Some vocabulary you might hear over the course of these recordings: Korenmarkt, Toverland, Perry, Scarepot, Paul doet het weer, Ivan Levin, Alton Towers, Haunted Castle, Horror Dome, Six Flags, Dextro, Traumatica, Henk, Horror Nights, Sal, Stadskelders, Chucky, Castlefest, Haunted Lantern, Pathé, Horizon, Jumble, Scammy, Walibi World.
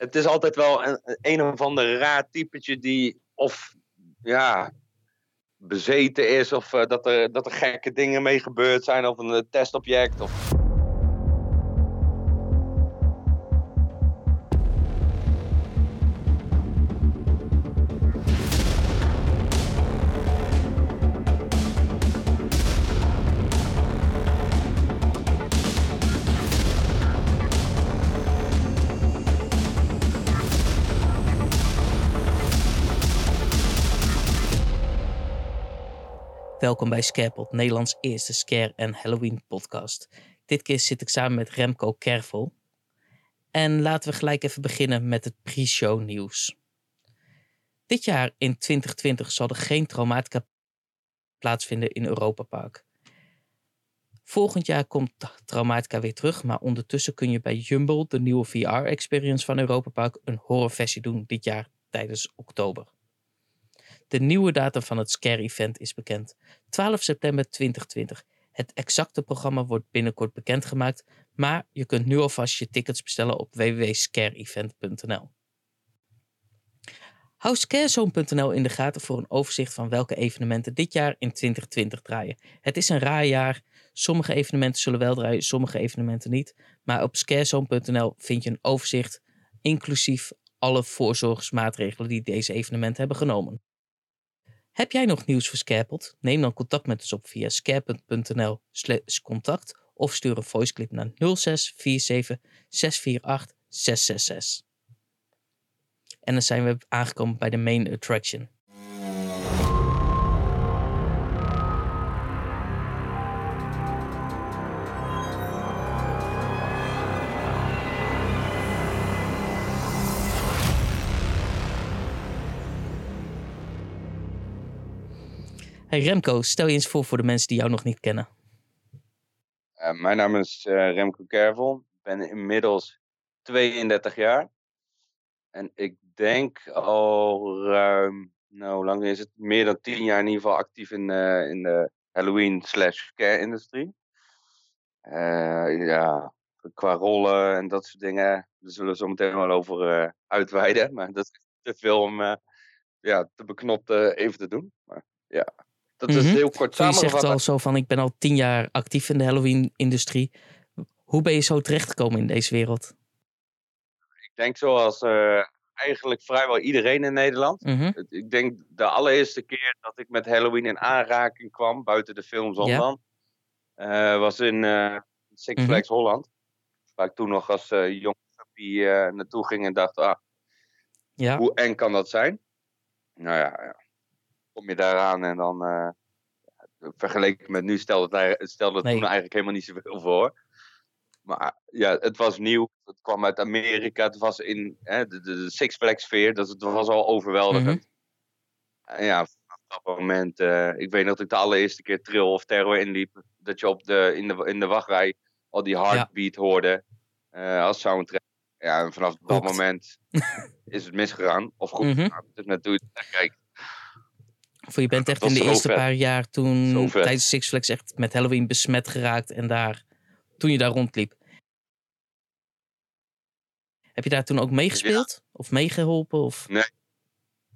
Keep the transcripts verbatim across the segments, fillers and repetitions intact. het is altijd wel een, een of ander raar typetje die of ja, bezeten is of uh, dat, er, dat er gekke dingen mee gebeurd zijn of een uh, testobject of... Welkom bij Scarepod, Nederlands eerste scare- en Halloween-podcast. Dit keer zit ik samen met Remco Kervel. En laten we gelijk even beginnen met het pre-show nieuws. Dit jaar in twintig twintig zal er geen Traumatica plaatsvinden in Europa Park. Volgend jaar komt Traumatica weer terug, maar ondertussen kun je bij Jumble, de nieuwe V R-experience van Europa Park, een horrorversie doen dit jaar tijdens oktober. De nieuwe datum van het Scare-event is bekend. twaalf september twintig twintig. Het exacte programma wordt binnenkort bekendgemaakt, maar je kunt nu alvast je tickets bestellen op w w w punt scare event punt n l. Hou SCAREZone punt n l in de gaten voor een overzicht van welke evenementen dit jaar in twintig twintig draaien. Het is een raar jaar. Sommige evenementen zullen wel draaien, sommige evenementen niet. Maar op SCAREZone punt n l vind je een overzicht, inclusief alle voorzorgsmaatregelen die deze evenementen hebben genomen. Heb jij nog nieuws voor Scarepot? Neem dan contact met ons op via scarepot punt n l slash contact of stuur een voiceclip naar nul zes vier zeven zes vier acht zes zes zes. En dan zijn we aangekomen bij de main attraction. Hey Remco, stel je eens voor voor de mensen die jou nog niet kennen. Uh, mijn naam is uh, Remco Kervel. Ik ben inmiddels tweeëndertig jaar. En ik denk al ruim, nou hoe lang is het? Meer dan tien jaar in ieder geval actief in, uh, in de Halloween slash scare-industrie. Uh, ja, qua rollen en dat soort dingen. Daar zullen we zo meteen wel over uh, uitweiden. Maar dat is te veel om uh, ja, te beknopt uh, even te doen. Maar ja. Dat is mm-hmm. heel kort samengevat. Je zegt al zo van, ik ben al tien jaar actief in de Halloween-industrie. Hoe ben je zo terechtgekomen in deze wereld? Ik denk zoals uh, eigenlijk vrijwel iedereen in Nederland. Mm-hmm. Ik denk de allereerste keer dat ik met Halloween in aanraking kwam, buiten de films om dan, ja. uh, was in uh, Six Flags mm-hmm. Holland. Waar ik toen nog als uh, jong puppy uh, naartoe ging en dacht, ah, ja. hoe eng kan dat zijn? Nou ja, ja. Kom je daaraan en dan uh, vergeleken met nu stelde het, stelde het nee. toen eigenlijk helemaal niet zoveel voor. Maar ja, het was nieuw. Het kwam uit Amerika. Het was in hè, de, de Six Flags sfeer. Dus het was al overweldigend. Mm-hmm. En ja, op dat moment. Uh, ik weet dat ik de allereerste keer Thrill of Terror inliep. Dat je op de, in, de, in de wachtrij al die heartbeat ja. hoorde. Uh, als soundtrack. Ja, en vanaf dat Goed. moment is het misgegaan. Of goed mm-hmm. gegaan. Dus natuurlijk, kijk. Voor je bent echt in de eerste vet. paar jaar toen tijdens Six Flags echt met Halloween besmet geraakt. En daar, toen je daar rondliep. Heb je daar toen ook meegespeeld? Ja. Of meegeholpen? Of? Nee.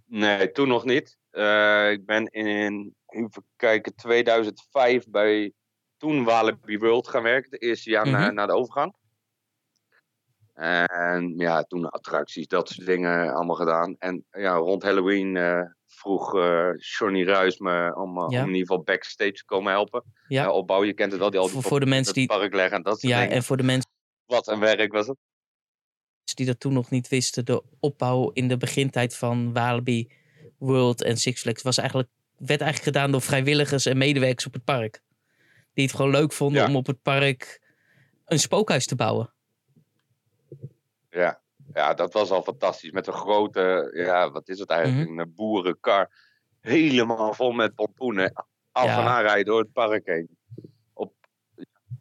nee, toen nog niet. Uh, ik ben in, even kijken, tweeduizend vijf bij toen Walibi World gaan werken. Het eerste jaar mm-hmm. na, na de overgang. En ja, toen attracties, dat soort dingen allemaal gedaan. En ja, rond Halloween uh, vroeg uh, Johnny Ruijs me om, uh, ja. om in ieder geval backstage te komen helpen. Ja. Uh, opbouw, je kent het al, die al die voor, voor de mensen die park leggen en dat soort ja, dingen. En voor de mensen... Wat een werk was het. Die dat toen nog niet wisten, de opbouw in de begintijd van Walibi World en Six Flags was eigenlijk, werd eigenlijk gedaan door vrijwilligers en medewerkers op het park. Die het gewoon leuk vonden ja. om op het park een spookhuis te bouwen. Ja, ja, dat was al fantastisch. Met een grote, ja, wat is het eigenlijk, mm-hmm. een boerenkar. Helemaal vol met pompoenen. Af ja. en aanrijden door het park heen. Op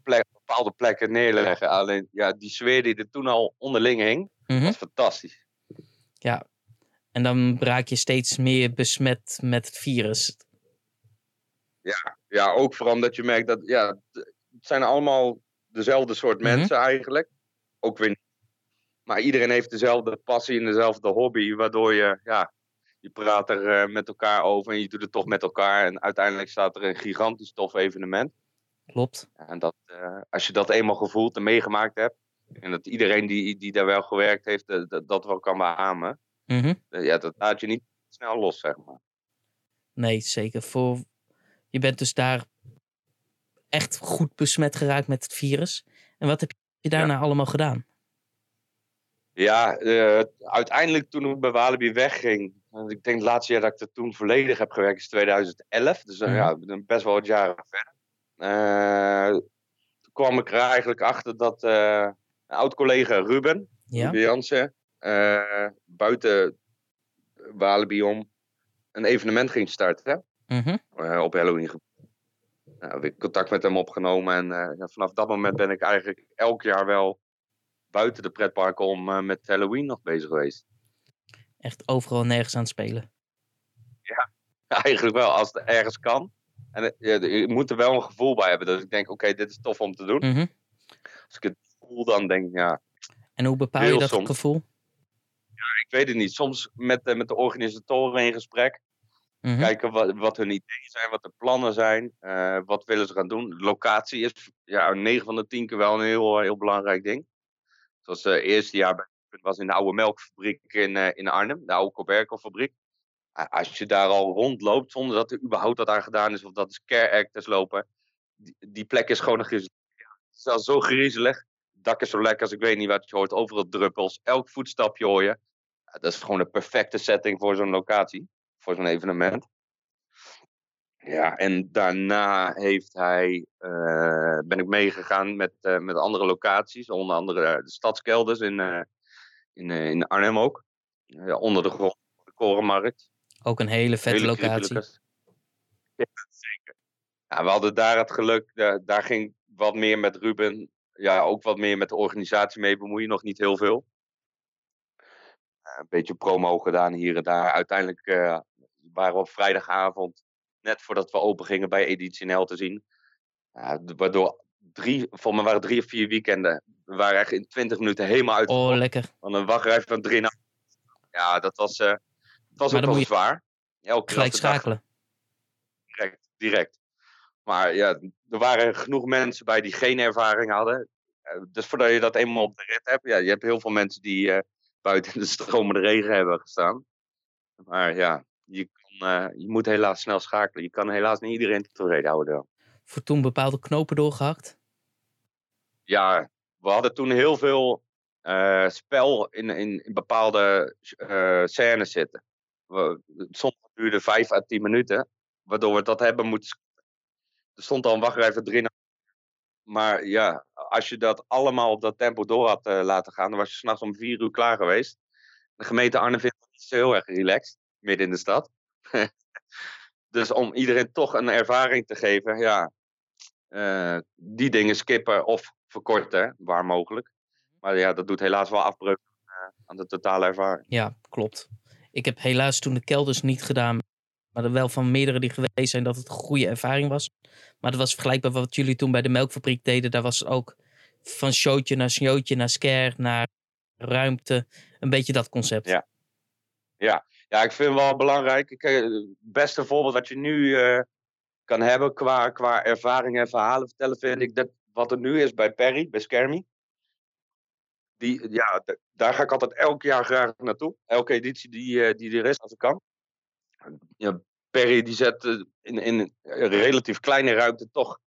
plek, bepaalde plekken neerleggen. Alleen, ja, die sfeer die er toen al onderling hing, mm-hmm. was fantastisch. Ja, en dan raak je steeds meer besmet met het virus. Ja, ja, ook vooral omdat je merkt dat, ja, het zijn allemaal dezelfde soort mm-hmm. mensen eigenlijk. Ook weer Maar iedereen heeft dezelfde passie en dezelfde hobby. Waardoor je, ja, je praat er uh, met elkaar over en je doet het toch met elkaar. En uiteindelijk staat er een gigantisch tof evenement. Klopt. Ja, en dat, uh, als je dat eenmaal gevoeld en meegemaakt hebt. En dat iedereen die, die daar wel gewerkt heeft, uh, dat, dat wel kan beamen. Mm-hmm. Uh, ja, dat laat je niet snel los, zeg maar. Nee, zeker. Voor... Je bent dus daar echt goed besmet geraakt met het virus. En wat heb je daarna ja. allemaal gedaan? Ja, uh, uiteindelijk toen ik bij Walibi wegging. Ik denk het laatste jaar dat ik er toen volledig heb gewerkt is tweeduizend elf. Dus uh, mm. ja, best wel wat jaren verder. Uh, toen kwam ik er eigenlijk achter dat uh, een oud-collega Ruben ja. de Jansen uh, buiten Walibi om een evenement ging starten. Mm-hmm. Uh, op Halloween. Nou, heb ik contact met hem opgenomen. En uh, ja, vanaf dat moment ben ik eigenlijk elk jaar wel buiten de pretparken om uh, met Halloween nog bezig geweest. Echt overal nergens aan het spelen. Ja, eigenlijk wel. Als het ergens kan. En ja, je moet er wel een gevoel bij hebben. Dus ik denk, oké, okay, dit is tof om te doen. Mm-hmm. Als ik het voel, dan denk ik, ja. En hoe bepaal je dat soms, gevoel? Ja, ik weet het niet. Soms met, uh, met de organisatoren in gesprek. Mm-hmm. Kijken wat, wat hun ideeën zijn, wat de plannen zijn, uh, wat willen ze gaan doen. Locatie is ja, negen van de tien keer wel een heel, heel belangrijk ding. Zoals het uh, eerste jaar was in de oude melkfabriek in, uh, in Arnhem, de oude Coberco fabriek. Uh, als je daar al rondloopt, zonder dat er überhaupt wat aan gedaan is, of dat de scare actors lopen, die, die plek is gewoon een griezelig. Ja, het is al zo griezelig, het dak is zo lekker als ik weet niet wat je hoort, overal druppels, elk voetstapje hoor je. Uh, dat is gewoon een perfecte setting voor zo'n locatie. Voor zo'n evenement. Ja, en daarna heeft hij, uh, ben ik meegegaan met, uh, met andere locaties. Onder andere de Stadskelders in, uh, in, uh, in Arnhem ook. Uh, onder de grond, de Korenmarkt. Ook een hele vette hele locatie. Ja, zeker. Ja, we hadden daar het geluk, uh, daar ging wat meer met Ruben. Ja, ook wat meer met de organisatie mee bemoeien. Nog niet heel veel. Uh, een beetje promo gedaan hier en daar. Uiteindelijk... Uh, waren we op vrijdagavond, net voordat we open gingen bij Editionel te zien. Uh, waardoor drie, volgens mij waren drie of vier weekenden, we waren echt in twintig minuten helemaal uit. Oh, lekker. Van een wachtrij van drie naar... Ja, dat was, uh, was ook wel zwaar. Elke gelijk schakelen. Direct, direct. Maar ja, er waren genoeg mensen bij die geen ervaring hadden. Uh, dus voordat je dat eenmaal op de rit hebt, ja, je hebt heel veel mensen die uh, buiten de stromende regen hebben gestaan. Maar ja, je Uh, je moet helaas snel schakelen. Je kan helaas niet iedereen tevreden houden. Voor toen bepaalde knopen doorgehakt? Ja, we hadden toen heel veel uh, spel in, in, in bepaalde uh, scènes zitten. We, soms duurde vijf à tien minuten, waardoor we dat hebben moeten... Er stond al een wachtrij voor drie. Maar ja, als je dat allemaal op dat tempo door had uh, laten gaan, dan was je s'nachts om vier uur klaar geweest. De gemeente Arnhem vindt dat niet zo heel erg relaxed, midden in de stad. Dus om iedereen toch een ervaring te geven, ja, uh, die dingen skippen of verkorten, waar mogelijk. Maar ja, dat doet helaas wel afbreuk uh, aan de totale ervaring. Ja, klopt. Ik heb helaas toen de kelders niet gedaan, maar er wel van meerdere die geweest zijn dat het een goede ervaring was. Maar dat was vergelijkbaar met wat jullie toen bij de melkfabriek deden. Daar was ook van showtje naar showtje, naar scare, naar ruimte, een beetje dat concept. Ja, ja. Ja, ik vind het wel belangrijk. Ik, het beste voorbeeld wat je nu uh, kan hebben qua, qua ervaring en verhalen vertellen, vind ik dat wat er nu is bij Perry, bij Scammy. Die, ja, d- daar ga ik altijd elk jaar graag naartoe. Elke editie die, uh, die er is, als ik kan. Ja, Perry die zet uh, in, in een relatief kleine ruimte toch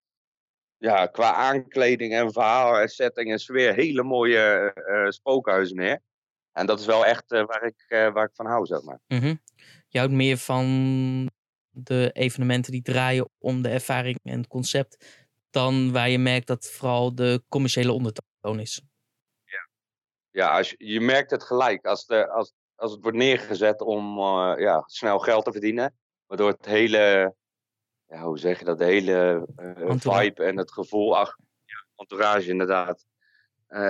ja, qua aankleding en verhaal en setting en sfeer hele mooie uh, spookhuizen neer. En dat is wel echt uh, waar, ik, uh, waar ik van hou, zeg maar. Mm-hmm. Je houdt meer van de evenementen die draaien om de ervaring en het concept, dan waar je merkt dat vooral de commerciële ondertoon is. Ja, ja als je, je merkt het gelijk. Als, de, als, als het wordt neergezet om uh, ja, snel geld te verdienen, waardoor het hele, ja, hoe zeg je dat, de hele uh, vibe en het gevoel, ach, ja, entourage inderdaad. Uh,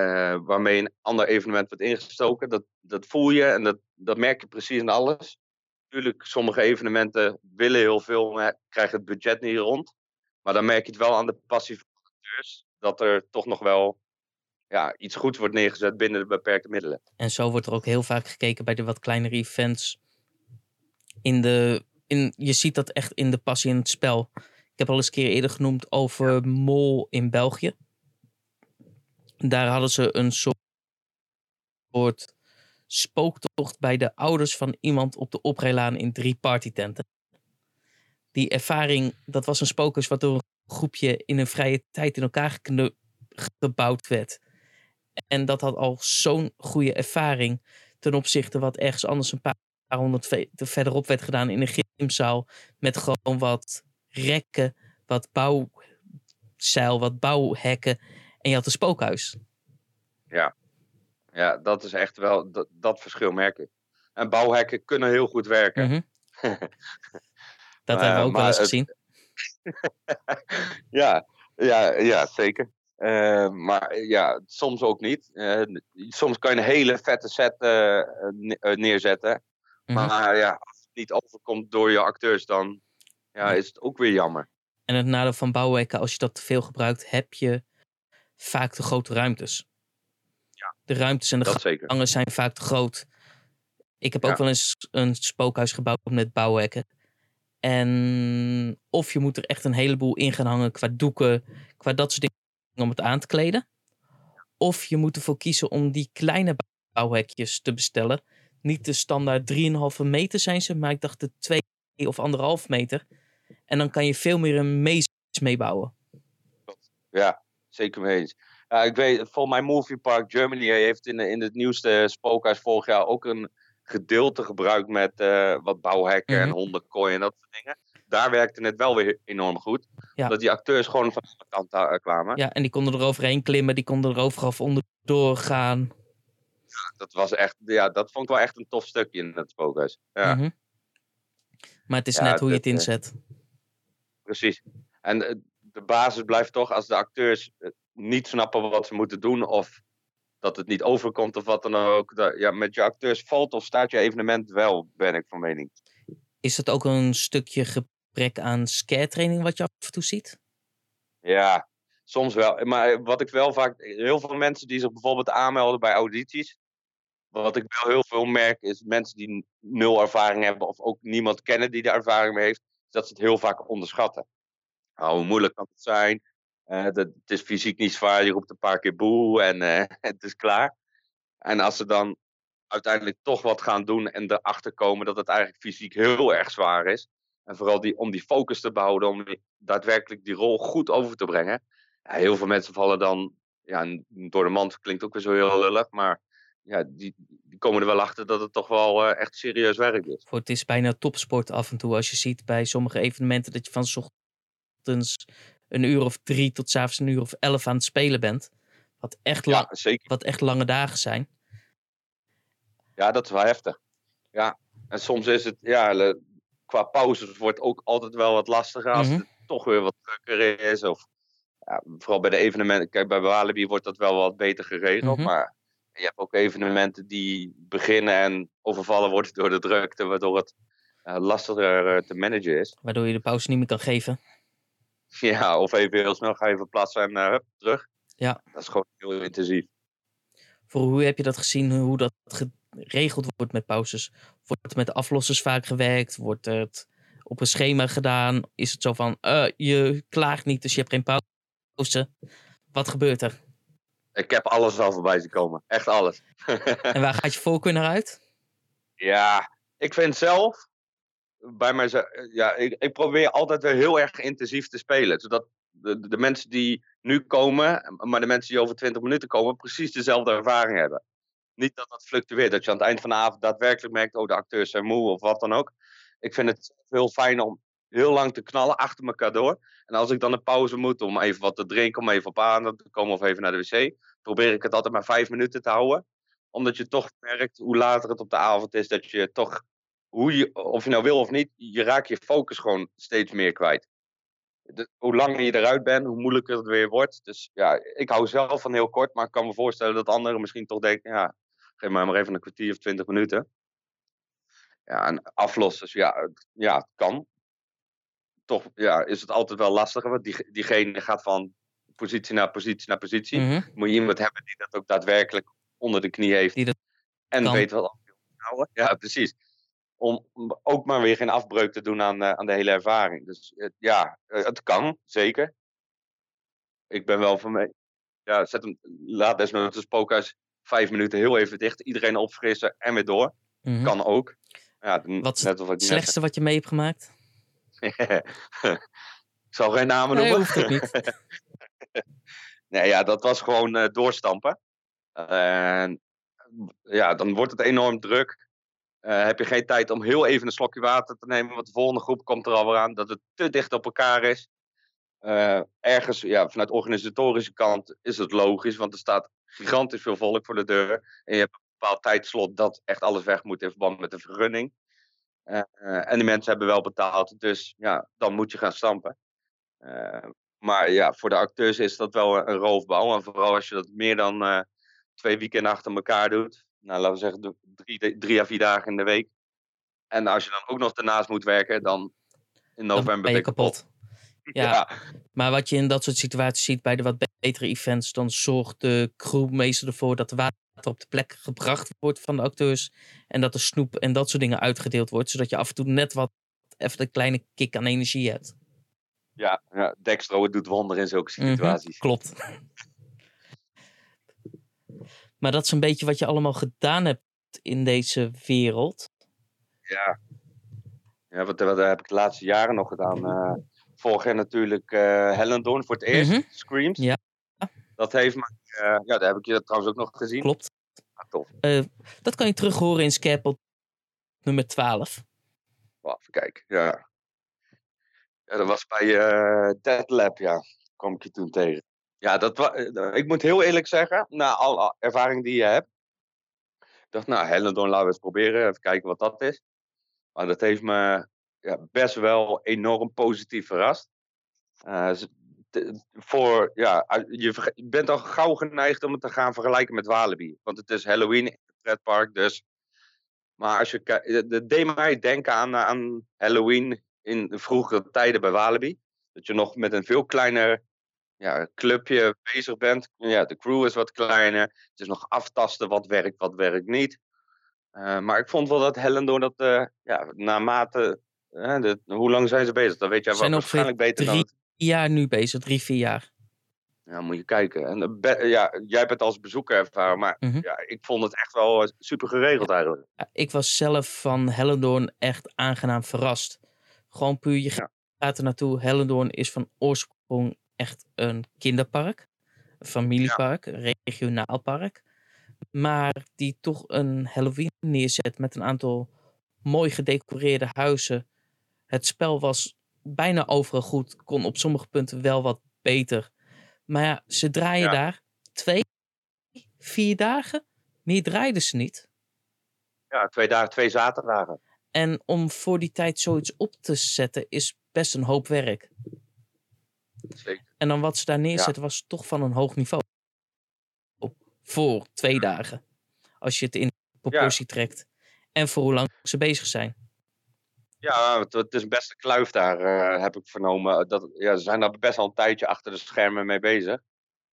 waarmee een ander evenement wordt ingestoken. Dat, dat voel je en dat, dat merk je precies in alles. Natuurlijk, sommige evenementen willen heel veel, maar krijgen het budget niet rond. Maar dan merk je het wel aan de passie van de acteurs, dat er toch nog wel ja, iets goeds wordt neergezet binnen de beperkte middelen. En zo wordt er ook heel vaak gekeken bij de wat kleinere events. In de, in, je ziet dat echt in de passie in het spel. Ik heb al eens een keer eerder genoemd over Mol in België. Daar hadden ze een soort spooktocht bij de ouders van iemand op de oprijlaan in drie partytenten. Die ervaring, dat was een spookhuis wat door een groepje in hun vrije tijd in elkaar gekne- gebouwd werd. En dat had al zo'n goede ervaring ten opzichte wat ergens anders een paar honderd ve- verderop werd gedaan in een gymzaal met gewoon wat rekken, wat bouwzeil, wat bouwhekken. En je had een spookhuis. Ja, ja dat is echt wel... Dat, dat verschil merk ik. En bouwhekken kunnen heel goed werken. Mm-hmm. Dat maar, hebben we ook wel eens het... gezien. ja, ja, ja, zeker. Uh, maar ja, soms ook niet. Uh, soms kan je een hele vette set uh, ne- uh, neerzetten. Mm-hmm. Maar ja, als het niet overkomt door je acteurs, dan ja, is het ook weer jammer. En het nadeel van bouwhekken, als je dat te veel gebruikt, heb je vaak te grote ruimtes. Ja, de ruimtes en de gangen zeker. Zijn vaak te groot. Ik heb ja. ook wel eens een spookhuis gebouwd met bouwhekken. En of je moet er echt een heleboel in gaan hangen qua doeken, qua dat soort dingen om het aan te kleden. Of je moet ervoor kiezen om die kleine bouwhekjes te bestellen. Niet de standaard drieënhalve meter zijn ze, maar ik dacht de twee of anderhalf meter. En dan kan je veel meer een maze mee bouwen. Ja, zeker mee eens. Uh, ik weet, volgens mij Movie Park Germany heeft in, in het nieuwste spookhuis vorig jaar ook een gedeelte gebruikt met uh, wat bouwhekken mm-hmm. en hondenkooien en dat soort dingen. Daar werkte het wel weer enorm goed. Ja. Omdat die acteurs gewoon van de kant uh, kwamen. Ja, en die konden er overheen klimmen, die konden er overal onderdoor gaan. Ja, dat was echt, ja, dat vond ik wel echt een tof stukje in het spookhuis. Ja. Mm-hmm. Maar het is ja, net hoe dit, je het inzet. Uh, precies. En uh, de basis blijft toch, als de acteurs uh, niet snappen wat ze moeten doen of dat het niet overkomt of wat dan ook. Dat, ja, met je acteurs valt of staat je evenement wel, ben ik van mening. Is dat ook een stukje gebrek aan scare training wat je af en toe ziet? Ja, soms wel. Maar wat ik wel vaak... Heel veel mensen die zich bijvoorbeeld aanmelden bij audities. Wat ik wel heel veel merk is mensen die nul ervaring hebben of ook niemand kennen die de ervaring mee heeft. Dat ze het heel vaak onderschatten. Nou, hoe moeilijk kan het zijn? Uh, dat, het is fysiek niet zwaar. Je roept een paar keer boe en uh, het is klaar. En als ze dan uiteindelijk toch wat gaan doen en erachter komen dat het eigenlijk fysiek heel erg zwaar is. En vooral die, om die focus te behouden, om die, daadwerkelijk die rol goed over te brengen. Ja, heel veel mensen vallen dan, ja, door de mand klinkt ook weer zo heel lullig, maar ja, die, die komen er wel achter dat het toch wel uh, echt serieus werk is. Het is bijna topsport af en toe als je ziet bij sommige evenementen dat je van 's ochtends een uur of drie tot 's avonds een uur of elf aan het spelen bent. Wat echt, lang, ja, zeker. Wat echt lange dagen zijn. Ja, dat is wel heftig. Ja, en soms is het, ja, qua pauzes wordt ook altijd wel wat lastiger als mm-hmm. het toch weer wat drukker is. Of, ja, vooral bij de evenementen, kijk, bij Walibi wordt dat wel wat beter geregeld. Mm-hmm. Maar je hebt ook evenementen die beginnen en overvallen worden door de drukte, waardoor het uh, lastiger te managen is. Waardoor je de pauze niet meer kan geven. Ja, of even heel snel ga je verplaatsen en uh, hup, terug. Ja. Dat is gewoon heel intensief. Voor hoe heb je dat gezien, hoe dat geregeld wordt met pauzes? Wordt het met de aflossers vaak gewerkt? Wordt het op een schema gedaan? Is het zo van, uh, je klaagt niet, dus je hebt geen pauze? Wat gebeurt er? Ik heb alles al voorbij zien komen. Echt alles. En waar gaat je voorkeur naar uit? Ja, ik vind zelf... Bij mijzelf, ja, ik, ik probeer altijd weer heel erg intensief te spelen. Zodat de, de mensen die nu komen, maar de mensen die over twintig minuten komen, precies dezelfde ervaring hebben. Niet dat dat fluctueert. Dat je aan het eind van de avond daadwerkelijk merkt, oh, de acteurs zijn moe of wat dan ook. Ik vind het heel fijn om heel lang te knallen achter elkaar door. En als ik dan een pauze moet om even wat te drinken, om even op adem te komen of even naar de wc, probeer ik het altijd maar vijf minuten te houden. Omdat je toch merkt, hoe later het op de avond is, dat je toch... Hoe je, of je nou wil of niet, je raakt je focus gewoon steeds meer kwijt. De, hoe langer je eruit bent, hoe moeilijker het weer wordt. Dus ja, ik hou zelf van heel kort, maar ik kan me voorstellen dat anderen misschien toch denken, ja, geef mij maar even een kwartier of twintig minuten. Ja, en aflossen, ja, ja, het kan. Toch ja, is het altijd wel lastiger, want die, diegene gaat van positie naar positie naar positie. Mm-hmm. Moet je iemand hebben die dat ook daadwerkelijk onder de knie heeft. Die dat en kan. Weet wat afhouden. Ja, precies. Om, om ook maar weer geen afbreuk te doen aan, uh, aan de hele ervaring. Dus uh, ja, uh, het kan, zeker. Ik ben wel van mee. Ja, zet hem, laat best met het spookhuis vijf minuten heel even dicht. Iedereen opfrissen en weer door. Mm-hmm. Kan ook. Ja, wat is net of het slechtste net... wat je mee hebt gemaakt? Ik zal geen namen noemen. Nee, hoeft het niet. Nee, ja, dat was gewoon uh, doorstampen. Uh, ja, dan wordt het enorm druk. Uh, heb je geen tijd om heel even een slokje water te nemen. Want de volgende groep komt er alweer aan. Dat het te dicht op elkaar is. Uh, ergens, ja, vanuit organisatorische kant is het logisch. Want er staat gigantisch veel volk voor de deur. En je hebt een bepaald tijdslot dat echt alles weg moet in verband met de vergunning. Uh, uh, en die mensen hebben wel betaald. Dus ja, dan moet je gaan stampen. Uh, maar ja, voor de acteurs is dat wel een roofbouw. En vooral als je dat meer dan uh, twee weekenden achter elkaar doet. Nou, laten we zeggen drie, drie à vier dagen in de week. En als je dan ook nog daarnaast moet werken, dan in november dan ben je kapot. kapot. Ja, ja, maar wat je in dat soort situaties ziet bij de wat betere events, dan zorgt de crewmeester ervoor dat de water op de plek gebracht wordt van de acteurs. En dat de snoep en dat soort dingen uitgedeeld wordt. Zodat je af en toe net wat, even een kleine kick aan energie hebt. Ja, ja, Dextro, het doet wonder in zulke situaties. Mm-hmm, klopt. Maar dat is een beetje wat je allemaal gedaan hebt in deze wereld. Ja, ja wat, wat heb ik de laatste jaren nog gedaan? Uh, vorig jaar natuurlijk uh, Hellendoorn voor het eerst, mm-hmm. Screams. Ja. Dat heeft me, uh, ja, daar heb ik je trouwens ook nog gezien. Klopt. Ah, tof. Uh, dat kan je terug horen in Scarepod nummer twaalf. Wow, even kijken, ja. Ja, dat was bij uh, Dead Lab, ja. Kwam ik je toen tegen. Ja, dat wa- ik moet heel eerlijk zeggen, na alle ervaring die je hebt, ik dacht, nou, Hellendoorn, laten we eens proberen. Even kijken wat dat is. Maar dat heeft me ja, best wel enorm positief verrast. Uh, voor, ja, je, je bent al gauw geneigd om het te gaan vergelijken met Walibi. Want het is Halloween in het pretpark, dus... Maar als je kijkt... Dat deed mij denken aan, aan Halloween... in de vroegere tijden bij Walibi. Dat je nog met een veel kleiner ja, clubje bezig bent. Ja, de crew is wat kleiner. Het is nog aftasten wat werkt, wat werkt niet. Uh, maar ik vond wel dat Hellendoorn dat uh, ja, naarmate... Uh, de, hoe lang zijn ze bezig? Dat weet jij wel waarschijnlijk beter dan... Ze zijn ongeveer drie jaar nu bezig, drie, vier jaar. Ja, moet je kijken. En, be, ja, jij bent als bezoeker ervaren, maar mm-hmm. ja, ik vond het echt wel super geregeld eigenlijk. Ja, ik was zelf van Hellendoorn echt aangenaam verrast. Gewoon puur, je gaat ja. er naartoe. Hellendoorn is van oorsprong echt een kinderpark. Een familiepark, ja. een regionaal park. Maar die toch een Halloween neerzet met een aantal mooi gedecoreerde huizen. Het spel was bijna overal goed. Kon op sommige punten wel wat beter. Maar ja, ze draaien ja. daar twee, vier dagen. Meer draaiden ze niet. Ja, twee dagen, twee zaterdagen. En om voor die tijd zoiets op te zetten is best een hoop werk. Zeker. En dan wat ze daar neerzetten ja. was toch van een hoog niveau. Op, voor twee dagen. Als je het in proportie ja. trekt. En voor hoe lang ze bezig zijn. Ja, het, het is best een kluif daar uh, heb ik vernomen. Dat, ja, ze zijn daar best al een tijdje achter de schermen mee bezig.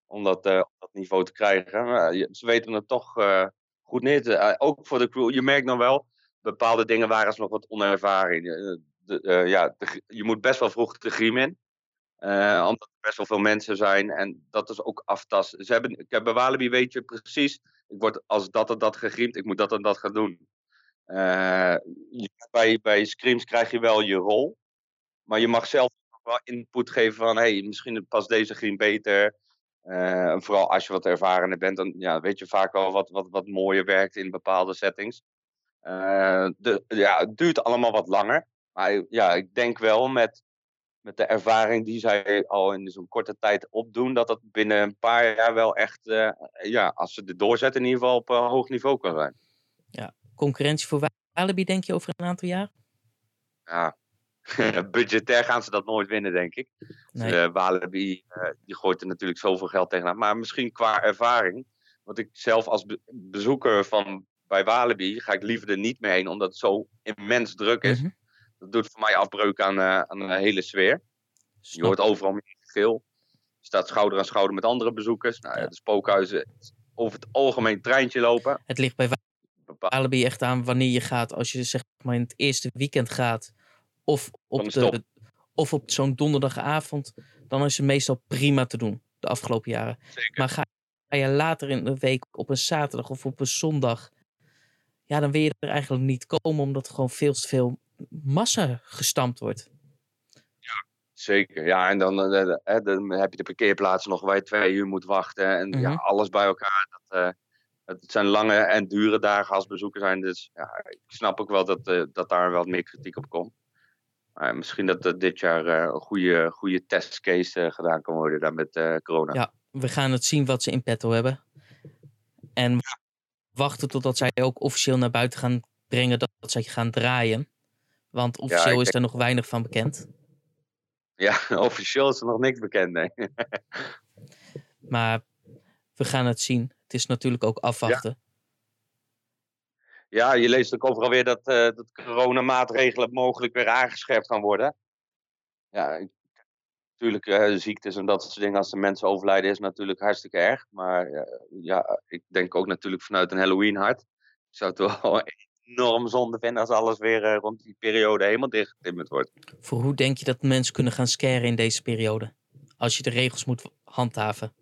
Om dat, uh, op dat niveau te krijgen. Maar ze weten het toch uh, goed neer te uh, ook voor de crew. Je merkt dan wel. Bepaalde dingen waren ze nog wat onervaren. De, uh, ja, de, je moet best wel vroeg de griem in. Uh, omdat er best wel veel mensen zijn. En dat is ook aftasten. Ze hebben, kijk, bij Walibi weet je precies. Ik word als dat en dat gegriemd. Ik moet dat en dat gaan doen. Uh, je, bij, bij Screams krijg je wel je rol. Maar je mag zelf ook wel input geven van. Hey, misschien past deze griem beter. Uh, vooral als je wat ervarener bent. Dan ja, weet je vaak wel wat, wat, wat mooier werkt in bepaalde settings. Uh, de, ja, het duurt allemaal wat langer. Maar ja, ik denk wel met, met de ervaring die zij al in zo'n korte tijd opdoen, dat dat binnen een paar jaar wel echt, uh, ja, als ze dit doorzetten, in ieder geval op uh, hoog niveau kan zijn. Ja, concurrentie voor Walibi denk je over een aantal jaar? Ja, budgetair gaan ze dat nooit winnen, denk ik. Nee. Dus, uh, Walibi uh, die gooit er natuurlijk zoveel geld tegenaan. Maar misschien qua ervaring, want ik zelf als be- bezoeker van bij Walibi ga ik liever er niet mee heen, omdat het zo immens druk is. Mm-hmm. Dat doet voor mij afbreuk aan, uh, aan de hele sfeer. Snap. Je hoort overal meer gil. staat schouder aan schouder met andere bezoekers. Nou ja, de spookhuizen over het algemeen treintje lopen. Het ligt bij Walibi echt aan wanneer je gaat. Als je zeg maar in het eerste weekend gaat of op, de, of op zo'n donderdagavond, dan is het meestal prima te doen de afgelopen jaren. Zeker. Maar ga je later in de week op een zaterdag of op een zondag, ja, dan wil je er eigenlijk niet komen omdat er gewoon veel te veel massa gestampt wordt. Ja, zeker. Ja, en dan, dan, dan heb je de parkeerplaatsen nog waar je twee uur moet wachten. En mm-hmm. ja, alles bij elkaar. Dat, uh, het zijn lange en dure dagen als bezoeker zijn. Dus ja, ik snap ook wel dat, uh, dat daar wel meer kritiek op komt. Maar misschien dat uh, dit jaar uh, een goede, goede testcase uh, gedaan kan worden daar met uh, corona. Ja, we gaan het zien wat ze in petto hebben. En ja. wachten totdat zij ook officieel naar buiten gaan brengen dat, dat zij gaan draaien. Want officieel ja, is er denk... nog weinig van bekend. Ja, officieel is er nog niks bekend, nee. Maar we gaan het zien. Het is natuurlijk ook afwachten. Ja, ja, je leest ook overal weer dat, uh, dat coronamaatregelen mogelijk weer aangescherpt gaan worden. Ja, natuurlijk uh, ziektes en dat soort dingen als de mensen overlijden is natuurlijk hartstikke erg. Maar uh, ja, ik denk ook natuurlijk vanuit een Halloween hart. Ik zou het wel enorm zonde vinden als alles weer uh, rond die periode helemaal dichtgetimmerd wordt. Voor hoe denk je dat mensen kunnen gaan scaren in deze periode? Als je de regels moet handhaven.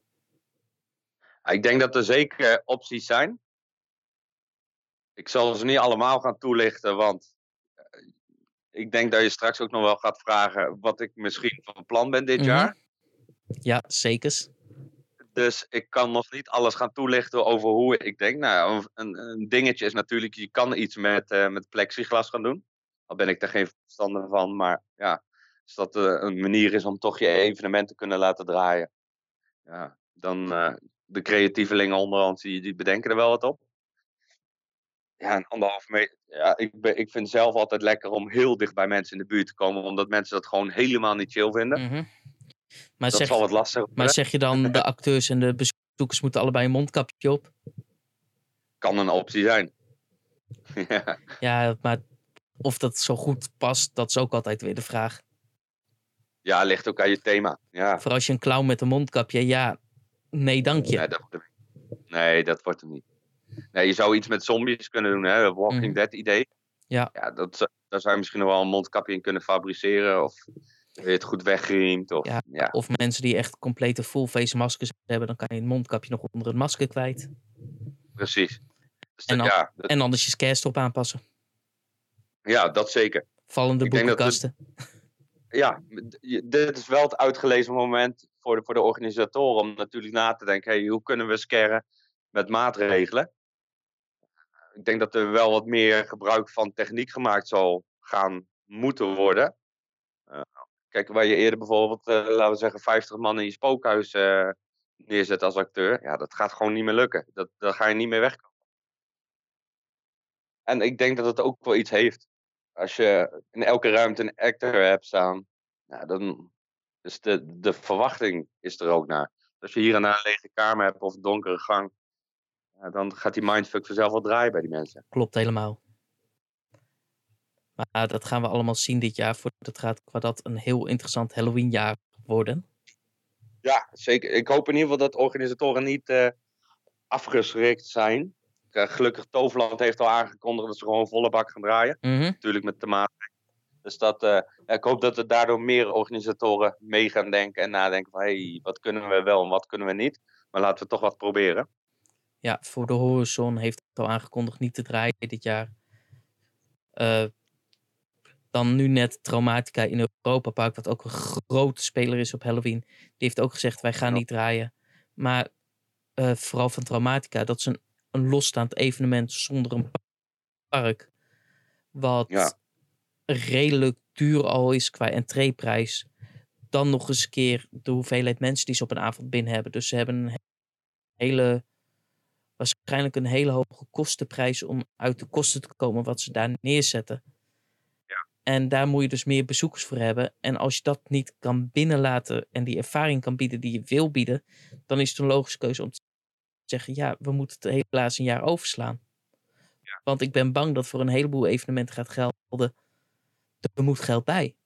Ik denk dat er zeker opties zijn. Ik zal ze niet allemaal gaan toelichten, want ik denk dat je straks ook nog wel gaat vragen wat ik misschien van plan ben dit mm-hmm. jaar. Ja, zeker. Dus ik kan nog niet alles gaan toelichten over hoe ik denk. Nou, een, een dingetje is natuurlijk, je kan iets met, uh, met plexiglas gaan doen. Al ben ik daar geen verstander van, maar ja, als dat uh, een manier is om toch je evenement te kunnen laten draaien. Ja, dan... Uh, de creatievelingen onderhand, die, die bedenken er wel wat op. Ja, een anderhalf meter. Ja, ik, ben, ik vind het zelf altijd lekker om heel dicht bij mensen in de buurt te komen. Omdat mensen dat gewoon helemaal niet chill vinden. Mm-hmm. Maar dat zeg, zal wat lastig Maar hè? Zeg je dan, de acteurs en de bezoekers moeten allebei een mondkapje op? Kan een optie zijn. ja. ja, maar of dat zo goed past, dat is ook altijd weer de vraag. Ja, ligt ook aan je thema. Ja. Voor als je een clown met een mondkapje, ja... Nee, dank je. Nee, dat wordt hem niet. Nee, dat wordt hem niet. Nee, je zou iets met zombies kunnen doen, hè? Walking mm. Dead idee. Ja. ja dat, daar zou je misschien nog wel een mondkapje in kunnen fabriceren. Of het goed weggeriemd. Of, ja, ja. of mensen die echt complete full-face maskers hebben, dan kan je een mondkapje nog onder het masker kwijt. Precies. Dus en, dat, al, ja, dat... en anders je SCAREstop aanpassen. Ja, dat zeker. Vallende Ik boekenkasten. Ja, dit is wel het uitgelezen moment voor de, voor de organisatoren om natuurlijk na te denken, hey, hoe kunnen we scaren met maatregelen? Ik denk dat er wel wat meer gebruik van techniek gemaakt zal gaan moeten worden. Uh, kijk, waar je eerder bijvoorbeeld, uh, laten we zeggen, vijftig man in je spookhuis uh, neerzet als acteur. Ja, dat gaat gewoon niet meer lukken. Dat, daar ga je niet meer wegkomen. En ik denk dat het ook wel iets heeft. Als je in elke ruimte een actor hebt staan, nou, dan is de, de verwachting is er ook naar. Als je hier en daar een lege kamer hebt of een donkere gang, nou, dan gaat die mindfuck vanzelf wel draaien bij die mensen. Klopt helemaal. Maar dat gaan we allemaal zien dit jaar. Dat gaat qua dat een heel interessant Halloweenjaar worden. Ja, zeker. Ik hoop in ieder geval dat organisatoren niet uh, afgeschrikt zijn. Uh, gelukkig Toverland heeft al aangekondigd dat ze gewoon volle bak gaan draaien. Mm-hmm. Natuurlijk met de maatregelen. Dus dat, uh, ik hoop dat er daardoor meer organisatoren mee gaan denken en nadenken van hey, wat kunnen we wel en wat kunnen we niet. Maar laten we toch wat proberen. Ja, voor de Horizon heeft het al aangekondigd niet te draaien dit jaar. Uh, dan nu net Traumatica in Europa Park, wat ook een grote speler is op Halloween. Die heeft ook gezegd wij gaan niet draaien. Maar uh, vooral van Traumatica, dat ze een Een losstaand evenement zonder een park. Wat ja. redelijk duur al is qua entreeprijs. Dan nog eens een keer de hoeveelheid mensen die ze op een avond binnen hebben. Dus ze hebben een hele, waarschijnlijk een hele hoge kostenprijs om uit de kosten te komen wat ze daar neerzetten. Ja. En daar moet je dus meer bezoekers voor hebben. En als je dat niet kan binnenlaten en die ervaring kan bieden die je wil bieden, dan is het een logische keuze om te zeggen, ja, we moeten het helaas een jaar overslaan. Ja. Want ik ben bang dat voor een heleboel evenementen gaat gelden, er moet geld bij.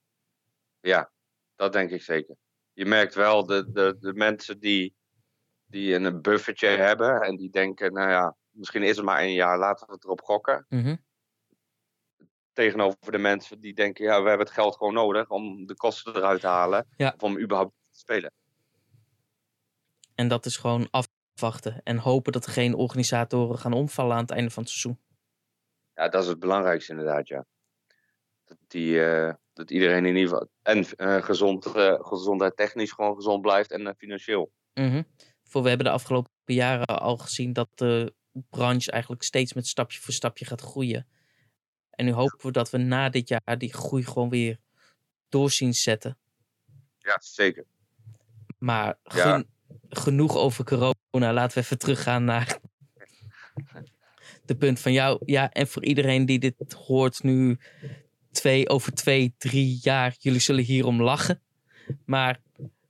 Ja, dat denk ik zeker. je merkt wel de, de, de mensen die, die een buffertje hebben en die denken, nou ja, misschien is het maar één jaar, laten we het erop gokken. Mm-hmm. Tegenover de mensen die denken, ja, we hebben het geld gewoon nodig om de kosten eruit te halen. Ja. Of om überhaupt te spelen. En dat is gewoon afwachten en hopen dat er geen organisatoren gaan omvallen aan het einde van het seizoen. Ja, dat is het belangrijkste inderdaad, ja. Dat, die, uh, dat iedereen in ieder geval en uh, gezond, uh, gezondheidstechnisch gewoon gezond blijft en uh, financieel. Mm-hmm. Voor we hebben de afgelopen jaren al gezien dat de branche eigenlijk steeds met stapje voor stapje gaat groeien. En nu hopen we dat we na dit jaar die groei gewoon weer door zien zetten. Ja, zeker. Maar gen- ja. genoeg over corona. Laten we even teruggaan naar de punt van jou. Ja, en voor iedereen die dit hoort nu twee, over twee, drie jaar. Jullie zullen hierom lachen. Maar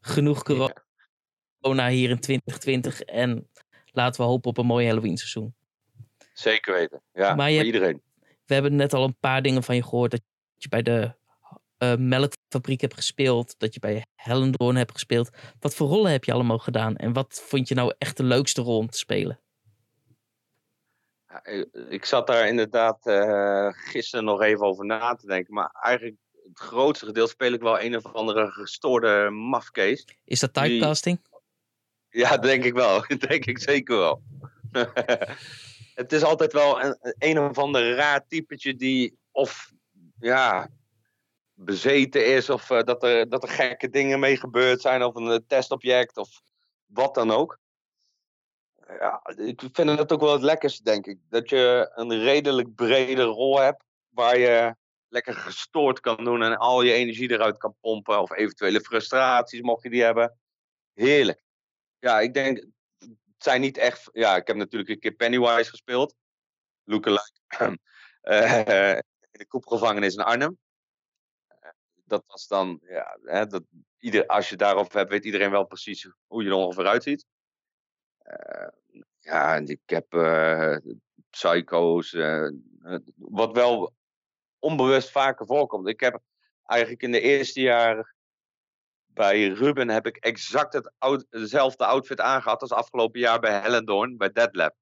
genoeg corona hier in twintig twintig. En laten we hopen op een mooi Halloween seizoen. Zeker weten. Ja, maar je voor iedereen. We hebben net al een paar dingen van je gehoord. Dat je bij de uh, melkfabriek hebt gespeeld. Dat je bij Hellendoorn hebt gespeeld. Wat voor rollen heb je allemaal gedaan? En wat vond je nou echt de leukste rol om te spelen? Ik zat daar inderdaad uh, gisteren nog even over na te denken. Maar eigenlijk het grootste gedeelte speel ik wel een of andere gestoorde mafkees. Is dat typecasting? Die... Ja, denk ik wel. Denk ik zeker wel. Het is altijd wel een, een of ander raar typetje die of ja, bezeten is of uh, dat, er, dat er gekke dingen mee gebeurd zijn of een testobject of wat dan ook. Ja, ik vind dat ook wel het lekkerste, denk ik. Dat je een redelijk brede rol hebt waar je lekker gestoord kan doen en al je energie eruit kan pompen of eventuele frustraties mocht je die hebben. Heerlijk. Ja, ik denk... zijn niet echt... Ja, ik heb natuurlijk een keer Pennywise gespeeld. Lookalike. uh, in de koepgevangenis in Arnhem. Uh, dat was dan... Ja, hè, dat ieder, als je daarover hebt, weet iedereen wel precies hoe je er ongeveer uitziet. Uh, ja, ik heb uh, psycho's. Uh, wat wel onbewust vaker voorkomt. Ik heb eigenlijk in de eerste jaren... Bij Ruben heb ik exact het out- hetzelfde outfit aangehad als afgelopen jaar bij Hellendoorn, bij Dead Lab.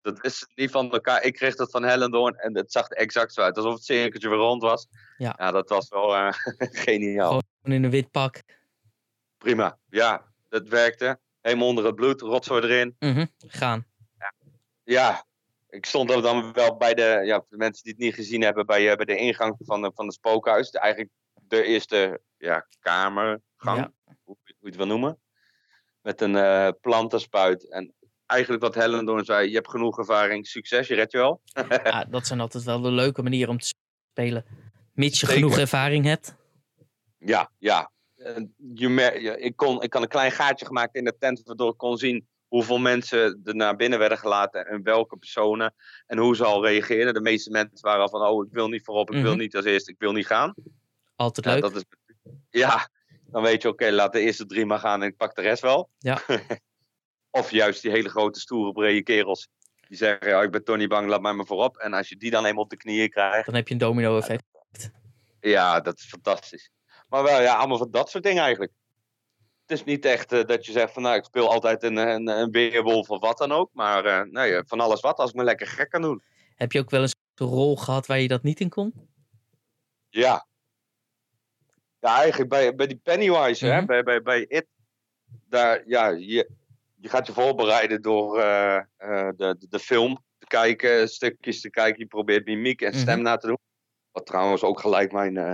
Dat is niet van elkaar. Ik kreeg dat van Hellendoorn en het zag er exact zo uit. Alsof het cirkeltje weer rond was. Ja, ja dat was wel uh, geniaal. Gewoon in een wit pak. Prima, ja. Dat werkte. Helemaal onder het bloed, rotzooi erin. Mm-hmm. Gaan. Ja. ja, ik stond er dan wel bij de, ja, de mensen die het niet gezien hebben, bij, uh, bij de ingang van het van de spookhuis. De, eigenlijk de eerste... Ja, kamergang, ja. Hoe, hoe je het wil noemen. Met een uh, plantenspuit. En eigenlijk wat Hellendoorn zei, je hebt genoeg ervaring, succes, je redt je wel. Ja, dat zijn altijd wel de leuke manieren om te spelen. Mits je Zeker. genoeg ervaring hebt. Ja, ja. Je mer- je, ik, kon, ik had een klein gaatje gemaakt in de tent, waardoor ik kon zien hoeveel mensen er naar binnen werden gelaten en welke personen en hoe ze al reageerden. De meeste mensen waren al van, oh, ik wil niet voorop, ik mm-hmm. wil niet als eerste, ik wil niet gaan. Altijd leuk. Ja, dat is Ja, dan weet je, oké, okay, laat de eerste drie maar gaan en ik pak de rest wel. Ja. Of juist die hele grote, stoere, brede kerels. Die zeggen, ja, ik ben toch niet bang, laat mij maar voorop. En als je die dan eenmaal op de knieën krijgt... Dan heb je een domino-effect. Ja, dat is fantastisch. Maar wel, ja, allemaal van dat soort dingen eigenlijk. Het is niet echt uh, dat je zegt van, nou, ik speel altijd een, een, een weerwolf of wat dan ook. Maar uh, nee, van alles wat, als ik me lekker gek kan doen. Heb je ook wel eens een rol gehad waar je dat niet in kon? Ja. Ja, eigenlijk bij, bij die Pennywise, mm-hmm. hè, bij, bij, bij It, daar, ja, je, je gaat je voorbereiden door uh, uh, de, de film te kijken, stukjes te kijken. Je probeert mimiek en mm-hmm. stem na te doen. Wat trouwens ook gelijk mijn, uh,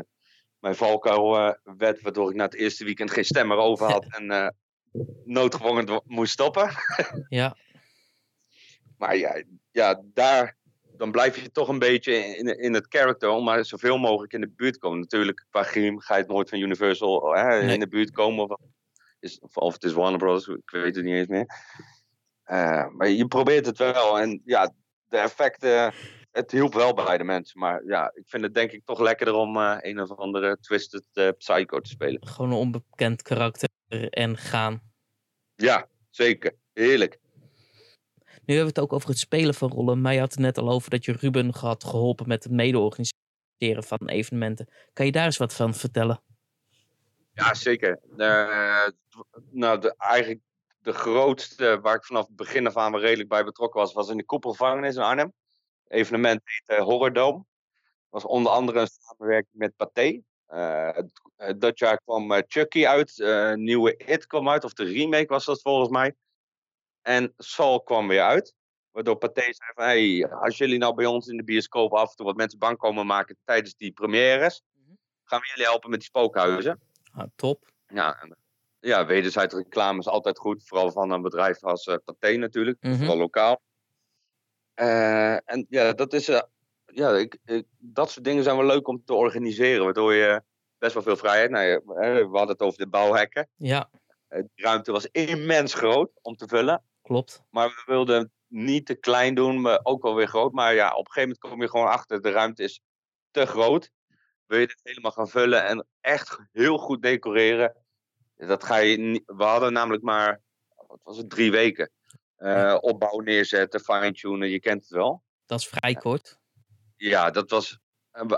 mijn valkuil uh, werd, waardoor ik na het eerste weekend geen stem meer over had en uh, noodgedwongen do- moest stoppen. Ja. Maar ja, ja, daar... Dan blijf je toch een beetje in, in het character om maar zoveel mogelijk in de buurt komen. Natuurlijk, qua griem ga je het nooit van Universal hè, in nee. de buurt komen. Of, is, of het is Warner Brothers, ik weet het niet eens meer. Uh, maar je probeert het wel. En ja, de effecten, het hielp wel bij de mensen. Maar ja, ik vind het denk ik toch lekkerder om uh, een of andere twisted uh, psycho te spelen. Gewoon een onbekend karakter en gaan. Ja, zeker. Heerlijk. Nu hebben we het ook over het spelen van rollen. Maar je had het net al over dat je Ruben had geholpen met het mede-organiseren van evenementen. Kan je daar eens wat van vertellen? Ja, zeker. Uh, nou, de, eigenlijk de grootste waar ik vanaf het begin af aan wel redelijk bij betrokken was, was in de koepelgevangenis in Arnhem. Evenement heet uh, Horror Dome. Was onder andere een samenwerking met Pathé. Uh, dat jaar kwam uh, Chucky uit, uh, nieuwe It kwam uit, of de remake was dat volgens mij. En Sal kwam weer uit. Waardoor Pathé zei van, hey, als jullie nou bij ons in de bioscoop af en toe wat mensen bang komen maken tijdens die premières, gaan we jullie helpen met die spookhuizen. Ah, top. Ja, en, ja, wederzijds reclame is altijd goed, vooral van een bedrijf als uh, Pathé natuurlijk, mm-hmm. vooral lokaal. Uh, en ja, dat is... Uh, ja, ik, ik, dat soort dingen zijn wel leuk om te organiseren, waardoor je best wel veel vrijheid... Nou, we hadden het over de bouwhekken. Ja. De ruimte was immens groot om te vullen. Klopt. Maar we wilden het niet te klein doen, maar ook wel weer groot. Maar ja, op een gegeven moment kom je gewoon achter, de ruimte is te groot. Wil je het helemaal gaan vullen en echt heel goed decoreren? Dat ga je niet, we hadden namelijk maar, wat was het, drie weken. Uh, opbouw neerzetten, fine-tunen, je kent het wel. Dat is vrij kort. Ja, dat was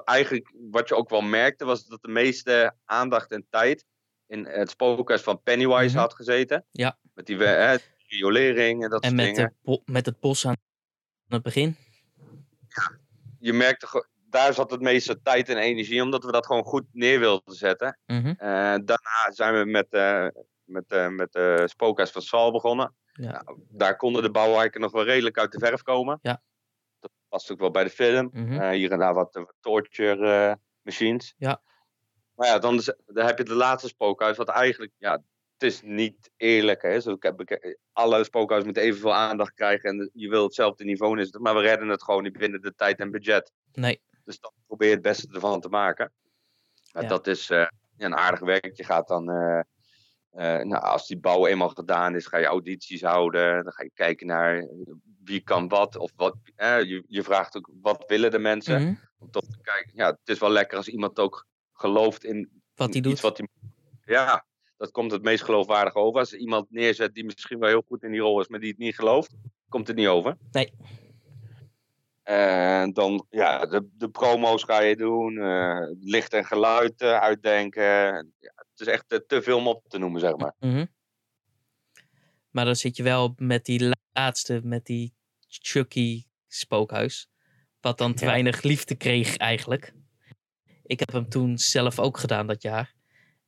eigenlijk wat je ook wel merkte, was dat de meeste aandacht en tijd in het spookhuis van Pennywise mm-hmm. had gezeten. Ja. Met die eh, riolering en dat en soort met dingen. En bo- met het bos aan het begin. Ja, je merkte, daar zat het meeste tijd en energie, omdat we dat gewoon goed neer wilden zetten. Mm-hmm. Uh, daarna zijn we met het uh, met, uh, met, uh, spookhuis van Sal begonnen. Ja. Nou, daar konden de bouwwerken nog wel redelijk uit de verf komen. Ja. Past ook wel bij de film. Mm-hmm. Uh, hier en daar wat uh, torture uh, machines. Ja. Maar ja, dan, is, dan heb je de laatste spookhuis. Wat eigenlijk, ja, het is niet eerlijk. Hè? Zo, alle spookhuizen moeten evenveel aandacht krijgen. En je wil hetzelfde niveau in. Maar we redden het gewoon niet binnen de tijd en budget. Nee. Dus dan probeer je het beste ervan te maken. Maar ja. Dat is uh, een aardig werk. Je gaat dan... Uh, Uh, nou, als die bouw eenmaal gedaan is, ga je audities houden. Dan ga je kijken naar wie kan wat. Of wat eh, je, je vraagt ook, wat willen de mensen? Mm-hmm. Om toch te kijken, ja, het is wel lekker als iemand ook gelooft in wat hij doet. Wat die, ja, dat komt het meest geloofwaardig over. Als iemand neerzet die misschien wel heel goed in die rol is, maar die het niet gelooft, komt het niet over. Nee. En dan, ja, de, de promo's ga je doen. Uh, licht en geluid uh, uitdenken. Ja, het is echt uh, te veel om op te noemen, zeg maar. Mm-hmm. Maar dan zit je wel met die laatste, met die Chucky spookhuis. Wat dan te ja. weinig liefde kreeg eigenlijk. Ik heb hem toen zelf ook gedaan dat jaar.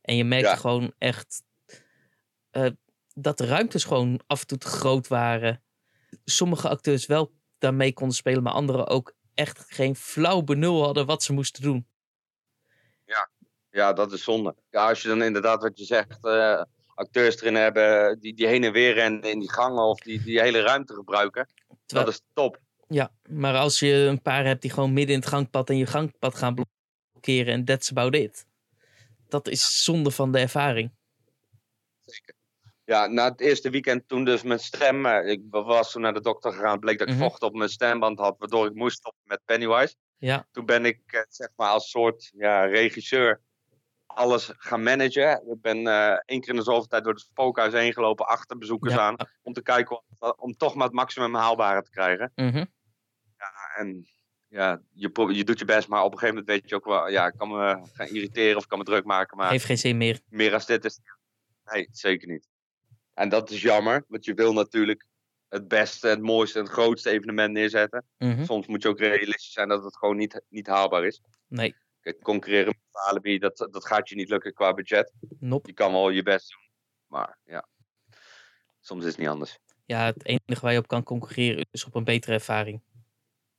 En je merkte ja. gewoon echt uh, dat de ruimtes gewoon af en toe te groot waren. Sommige acteurs wel daarmee konden spelen, maar anderen ook echt geen flauw benul hadden wat ze moesten doen. Ja, ja, dat is zonde. Ja, als je dan inderdaad wat je zegt, uh, acteurs erin hebben die, die heen en weer rennen in die gangen of die, die hele ruimte gebruiken, terwijl, dat is top. Ja, maar als je een paar hebt die gewoon midden in het gangpad en je gangpad gaan blokkeren en that's about it. Dat is zonde van de ervaring. Zeker. Ja, na het eerste weekend toen dus mijn stem... Ik was toen naar de dokter gegaan, bleek dat ik mm-hmm. vocht op mijn stemband had, waardoor ik moest stoppen met Pennywise. Ja. Toen ben ik zeg maar als soort ja, regisseur alles gaan managen. Ik ben uh, één keer in de zoveel tijd door het spookhuis heen gelopen, achter bezoekers ja. aan, om te kijken om, om toch maar het maximum haalbare te krijgen. Mm-hmm. Ja, en ja, je, pro- je doet je best, maar op een gegeven moment weet je ook wel, ja, ik kan me gaan irriteren of kan me druk maken, maar heeft geen zin meer. Meer als dit is... Nee, zeker niet. En dat is jammer, want je wil natuurlijk het beste, het mooiste en het grootste evenement neerzetten. Mm-hmm. Soms moet je ook realistisch zijn dat het gewoon niet, niet haalbaar is. Nee. Kijk, concurreren met Walibi, dat, dat gaat je niet lukken qua budget. Nope. Je kan wel je best doen, maar ja, soms is het niet anders. Ja, het enige waar je op kan concurreren is op een betere ervaring.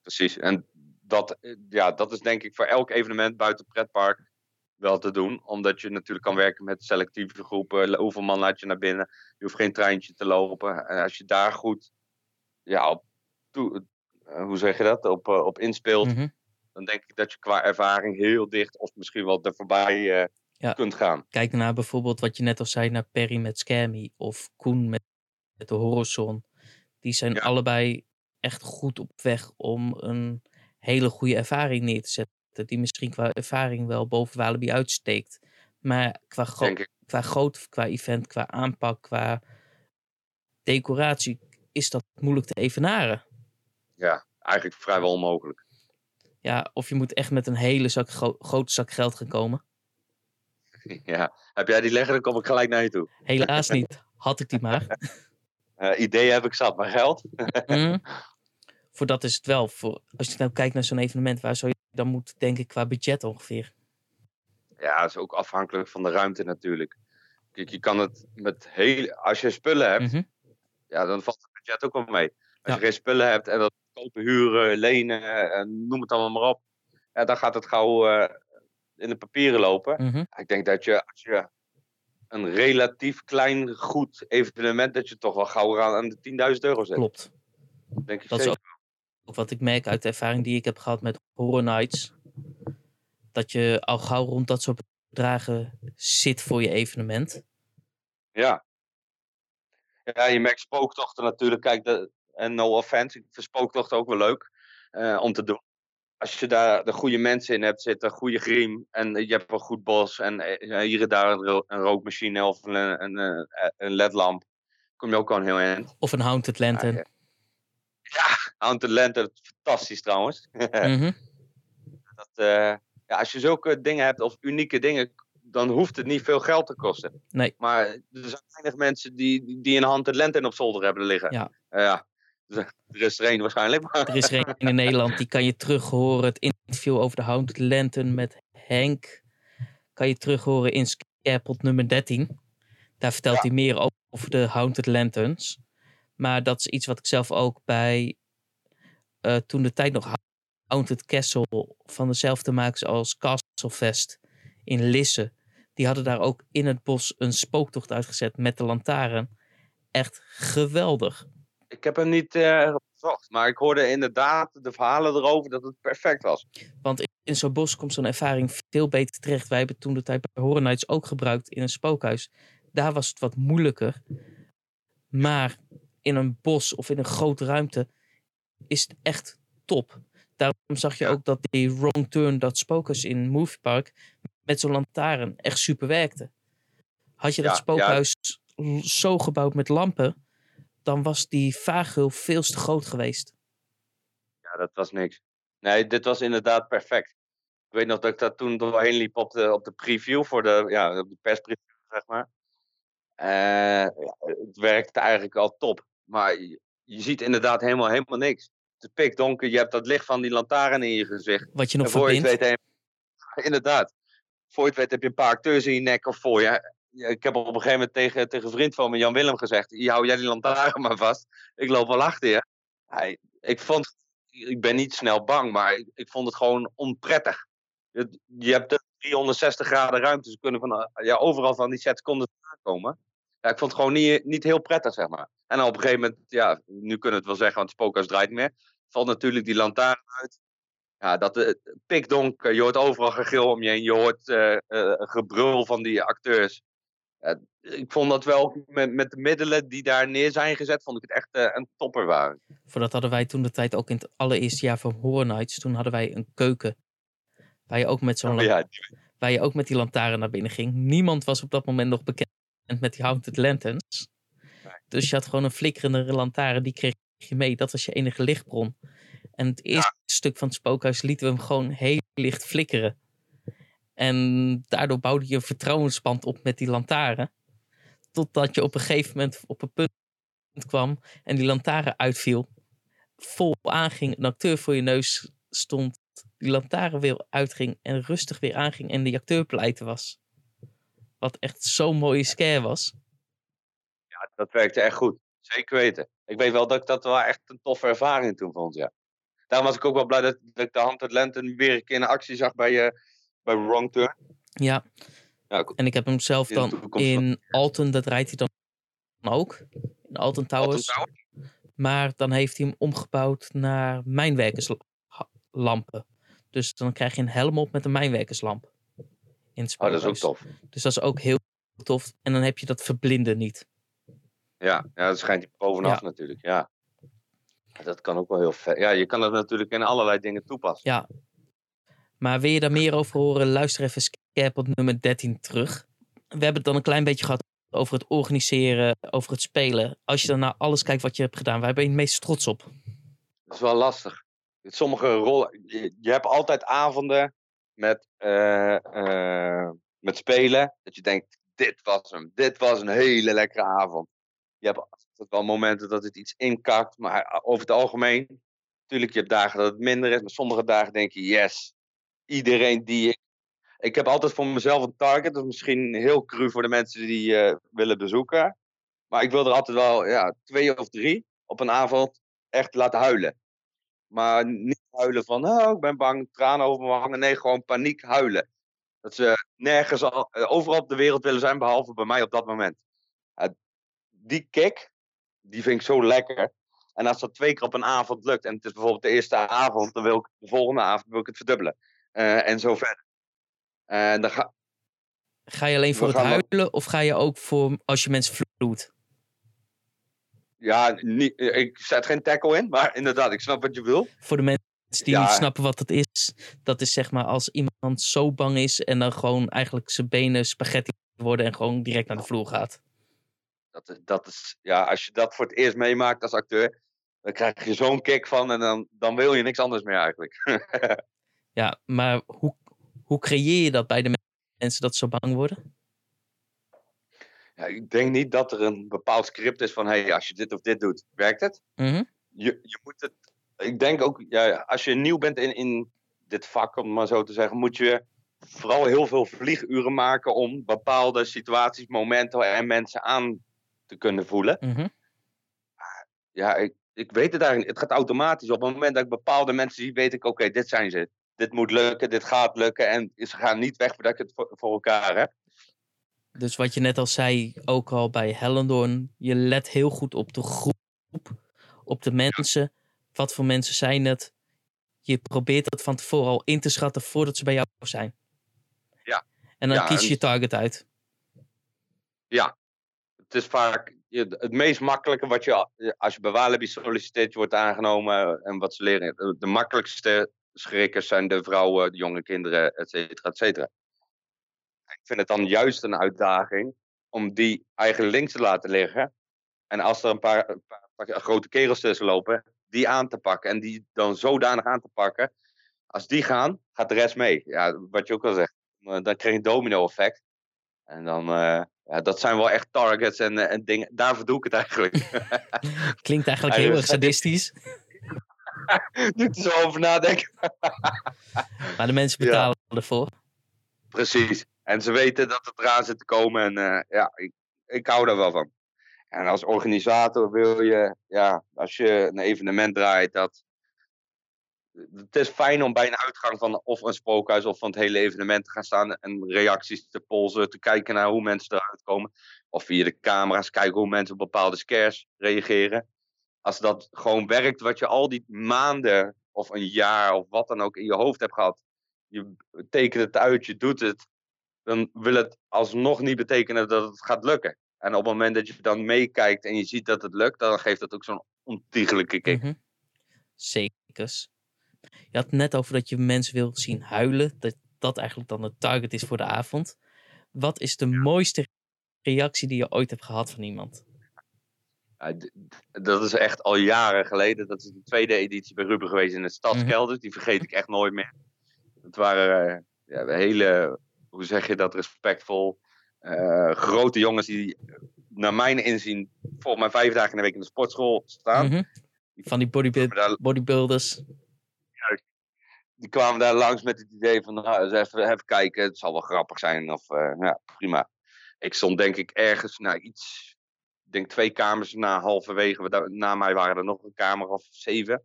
Precies, en dat, ja, dat is denk ik voor elk evenement buiten pretpark wel te doen, omdat je natuurlijk kan werken met selectieve groepen. Hoeveel man laat je naar binnen? Je hoeft geen treintje te lopen. En als je daar goed, ja, op, toe, hoe zeg je dat? Op, op inspeelt, mm-hmm. dan denk ik dat je qua ervaring heel dicht of misschien wel er voorbij uh, ja. kunt gaan. Kijk naar bijvoorbeeld wat je net al zei, naar Perry met Scammy of Koen met, met de Horizon. Die zijn ja. allebei echt goed op weg om een hele goede ervaring neer te zetten. Die misschien qua ervaring wel boven Walibi uitsteekt. Maar qua, gro- qua groot, qua event, qua aanpak, qua decoratie is dat moeilijk te evenaren. Ja, eigenlijk vrijwel onmogelijk. Ja, of je moet echt met een hele zak, gro- grote zak geld gaan komen. Ja. Heb jij die legger, dan kom ik gelijk naar je toe. Helaas niet. Had ik die maar. Uh, ideeën heb ik zat, maar geld. mm. Voor dat is het wel. Voor, als je nou kijkt naar zo'n evenement, waar zou je dan moet denken qua budget ongeveer? Ja, dat is ook afhankelijk van de ruimte natuurlijk. Kijk, je kan het met hele... Als je spullen hebt, mm-hmm. ja, dan valt het budget ook wel mee. Als ja. je geen spullen hebt en dat kopen, huren, lenen, en noem het allemaal maar op. Ja, dan gaat het gauw uh, in de papieren lopen. Mm-hmm. Ik denk dat je, als je een relatief klein, goed evenement, dat je toch wel gauw aan de tienduizend euro zet. Klopt. Denk ik dat zeker. Is ook wat ik merk uit de ervaring die ik heb gehad met Horror Nights. Dat je al gauw rond dat soort bedragen zit voor je evenement. Ja. Ja, je merkt spooktochten natuurlijk. Kijk, de, en no offense, ik vind spooktochten ook wel leuk uh, om te doen. Als je daar de goede mensen in hebt zitten, goede griem en je hebt een goed bos en hier en daar een rookmachine of een, een, een ledlamp, kom je ook al een heel eind. Of een Haunted Lantern. Ja, ja Haunted Lantern, fantastisch trouwens. Mm-hmm. Dat, uh, ja, als je zulke dingen hebt of unieke dingen, dan hoeft het niet veel geld te kosten. Nee. Maar er zijn weinig mensen die, die een Haunted Lantern op zolder hebben liggen. Ja. Uh, ja. Er is er één waarschijnlijk. Maar. Er is er één in Nederland, die kan je terug horen. Het interview over de Haunted Lantern met Henk kan je terug horen in Scarepot nummer dertien. Daar vertelt ja. hij meer over, over de Haunted Lanterns. Maar dat is iets wat ik zelf ook bij uh, toen de tijd nog Haunted Castle van dezelfde makers als Castlefest in Lisse. Die hadden daar ook in het bos een spooktocht uitgezet met de lantaarn. Echt geweldig. Ik heb hem niet uh, gezocht, maar ik hoorde inderdaad de verhalen erover dat het perfect was. Want in zo'n bos komt zo'n ervaring veel beter terecht. Wij hebben toen de tijd bij Horror Nights ook gebruikt in een spookhuis. Daar was het wat moeilijker. Maar in een bos of in een grote ruimte is het echt top. Daarom zag je ook dat die Wrong Turn, dat spookhuis in Movie Park, met zo'n lantaarn echt super werkte. Had je dat ja, spookhuis ja. zo gebouwd met lampen, dan was die vaaghul veel te groot geweest. Ja, dat was niks. Nee, dit was inderdaad perfect. Ik weet nog dat ik daar toen doorheen liep op de, op de preview, voor de, ja, op de perspreview, zeg maar. Uh, ja, het werkte eigenlijk al top. Maar je, je ziet inderdaad helemaal, helemaal niks. Het is pikdonker, je hebt dat licht van die lantaarn in je gezicht. Wat je nog verbindt. Je het weet, he, inderdaad. Voor je het weet heb je een paar acteurs in je nek of voor je. Ik heb op een gegeven moment tegen, tegen een vriend van me, Jan Willem, gezegd: hou jij die lantaarn maar vast. Ik loop wel achter je. Hij, ik, vond, ik ben niet snel bang, maar ik, ik vond het gewoon onprettig. Je, je hebt driehonderdzestig graden ruimte. Ze kunnen van, ja, overal van die sets konden aankomen. Ja, ik vond het gewoon niet, niet heel prettig, zeg maar. En dan op een gegeven moment, ja, nu kunnen we het wel zeggen, want het spookhuis draait niet meer. Valt natuurlijk die lantaarn uit. Ja, dat uh, pikdonker. Je hoort overal gegil om je heen. Je hoort uh, uh, gebrul van die acteurs. Ja, ik vond dat wel, met, met de middelen die daar neer zijn gezet, vond ik het echt uh, een topper waren. Voordat hadden wij toen de tijd ook in het allereerste jaar van Horror Nights, toen hadden wij een keuken. Waar je ook met zo'n oh, ja. la- waar je ook met die lantaarn naar binnen ging. Niemand was op dat moment nog bekend met die Haunted Lanterns. Nee. Dus je had gewoon een flikkerende lantaarn, die kreeg je mee. Dat was je enige lichtbron. En het eerste ja. stuk van het spookhuis lieten we hem gewoon heel licht flikkeren. En daardoor bouwde je een vertrouwensband op met die lantaarn. Totdat je op een gegeven moment op een punt kwam en die lantaarn uitviel. Vol aanging, een acteur voor je neus stond. Die lantaarn weer uitging en rustig weer aanging en die acteur pleiten was. Wat echt zo'n mooie scare was. Ja, dat werkte echt goed. Zeker weten. Ik weet wel dat ik dat wel echt een toffe ervaring toen vond, ja. Daarom was ik ook wel blij dat, dat ik de Haunted Lantern weer een keer in actie zag bij je... Uh, Bij Wrong Turn. Ja. ja en ik heb hem zelf dan in, in Alton. Dat rijdt hij dan ook. In Alton Towers. Alton Towers. Maar dan heeft hij hem omgebouwd naar mijnwerkerslampen. Dus dan krijg je een helm op met een mijnwerkerslamp. In het oh, dat is ook tof. Dus dat is ook heel tof. En dan heb je dat verblinden niet. Ja, ja dat schijnt bovenaf ja. natuurlijk. Ja. Dat kan ook wel heel vet. Ja, je kan dat natuurlijk in allerlei dingen toepassen. Ja. Maar wil je daar meer over horen, luister even Scarepot nummer dertien terug. We hebben het dan een klein beetje gehad over het organiseren, over het spelen. Als je dan naar alles kijkt wat je hebt gedaan, waar ben je het meest trots op? Dat is wel lastig. Sommige rollen... Je hebt altijd avonden met uh, uh, met spelen. Dat je denkt, dit was hem. Dit was een hele lekkere avond. Je hebt altijd wel momenten dat het iets inkakt. Maar over het algemeen, natuurlijk, je hebt dagen dat het minder is. Maar sommige dagen denk je, yes. Iedereen die ik... Ik heb altijd voor mezelf een target. Dat is misschien heel cru voor de mensen die uh, willen bezoeken. Maar ik wil er altijd wel ja, twee of drie op een avond echt laten huilen. Maar niet huilen van, oh, ik ben bang, tranen over me hangen. Nee, gewoon paniek huilen. Dat ze nergens, al, overal op de wereld willen zijn, behalve bij mij op dat moment. Uh, die kick, die vind ik zo lekker. En als dat twee keer op een avond lukt, en het is bijvoorbeeld de eerste avond, dan wil ik de volgende avond wil ik het verdubbelen. Uh, en zo verder. Uh, dan ga... ga je alleen voor het huilen, we... of ga je ook voor als je mensen vloedt? Ja, niet, ik zet geen tackle in, maar inderdaad, ik snap wat je wil. Voor de mensen die ja. niet snappen wat dat is, dat is zeg maar als iemand zo bang is en dan gewoon eigenlijk zijn benen spaghetti worden en gewoon direct naar de vloer gaat. Dat is, dat is, ja, als je dat voor het eerst meemaakt als acteur, dan krijg je zo'n kick van en dan, dan wil je niks anders meer eigenlijk. Ja, maar hoe, hoe creëer je dat bij de mensen dat zo bang worden? Ja, ik denk niet dat er een bepaald script is van... hé, hey, als je dit of dit doet, werkt het? Mm-hmm. Je, je moet het... Ik denk ook, ja, als je nieuw bent in, in dit vak, om maar zo te zeggen... moet je vooral heel veel vlieguren maken... om bepaalde situaties, momenten en mensen aan te kunnen voelen. Mm-hmm. Ja, ik, ik weet het eigenlijk. Het gaat automatisch. Op het moment dat ik bepaalde mensen zie, weet ik... oké, okay, dit zijn ze. Dit moet lukken, dit gaat lukken... en ze gaan niet weg voordat ik het voor, voor elkaar heb. Dus wat je net al zei, ook al bij Hellendoorn, je let heel goed op de groep, op de mensen. Wat voor mensen zijn het? Je probeert dat van tevoren al in te schatten voordat ze bij jou zijn. Ja. En dan ja, kies je je target uit. Ja. Het is vaak het meest makkelijke wat je, als je bij Walibi solliciteert, je wordt aangenomen en wat ze leren. De makkelijkste schrikkers zijn de vrouwen, de jonge kinderen, et cetera, et cetera. Ik vind het dan juist een uitdaging om die eigen links te laten liggen. En als er een paar, een paar grote kerels tussen lopen, die aan te pakken. En die dan zodanig aan te pakken. Als die gaan, gaat de rest mee. Ja, wat je ook al zegt. Dan krijg je een domino-effect. En dan, uh, ja, dat zijn wel echt targets en, uh, en dingen. Daarvoor doe ik het eigenlijk. Klinkt eigenlijk heel erg sadistisch. Nu ik er zo over nadenken. Maar de mensen betalen ja. ervoor. Precies. En ze weten dat het eraan zit te komen. En uh, ja, ik, ik hou daar wel van. En als organisator wil je... Ja, als je een evenement draait... dat het is fijn om bij een uitgang van of een spookhuis... of van het hele evenement te gaan staan... en reacties te polsen, te kijken naar hoe mensen eruit komen. Of via de camera's kijken hoe mensen op bepaalde scares reageren. Als dat gewoon werkt wat je al die maanden... of een jaar of wat dan ook in je hoofd hebt gehad... je tekent het uit, je doet het... dan wil het alsnog niet betekenen dat het gaat lukken. En op het moment dat je dan meekijkt en je ziet dat het lukt... dan geeft dat ook zo'n ontiegelijke kick. Mm-hmm. Zekers. Je had net over dat je mensen wil zien huilen. Dat dat eigenlijk dan het target is voor de avond. Wat is de mooiste reactie die je ooit hebt gehad van iemand? Ja, d- d- dat is echt al jaren geleden. Dat is de tweede editie bij Ruben geweest in de Stadskelders. Mm-hmm. Die vergeet ik echt nooit meer. Het waren uh, ja, hele... Hoe zeg je dat respectvol? Uh, grote jongens die naar mijn inzien... volgens mij vijf dagen in de week in de sportschool staan. Mm-hmm. Die van die bodybuild- daar, bodybuilders. Juist. Die kwamen daar langs met het idee van... Nou, even, even kijken, het zal wel grappig zijn. Of, uh, ja, prima. Ik stond denk ik ergens... Nou, iets... Ik denk twee kamers na halverwege. Na mij waren er nog een kamer of zeven.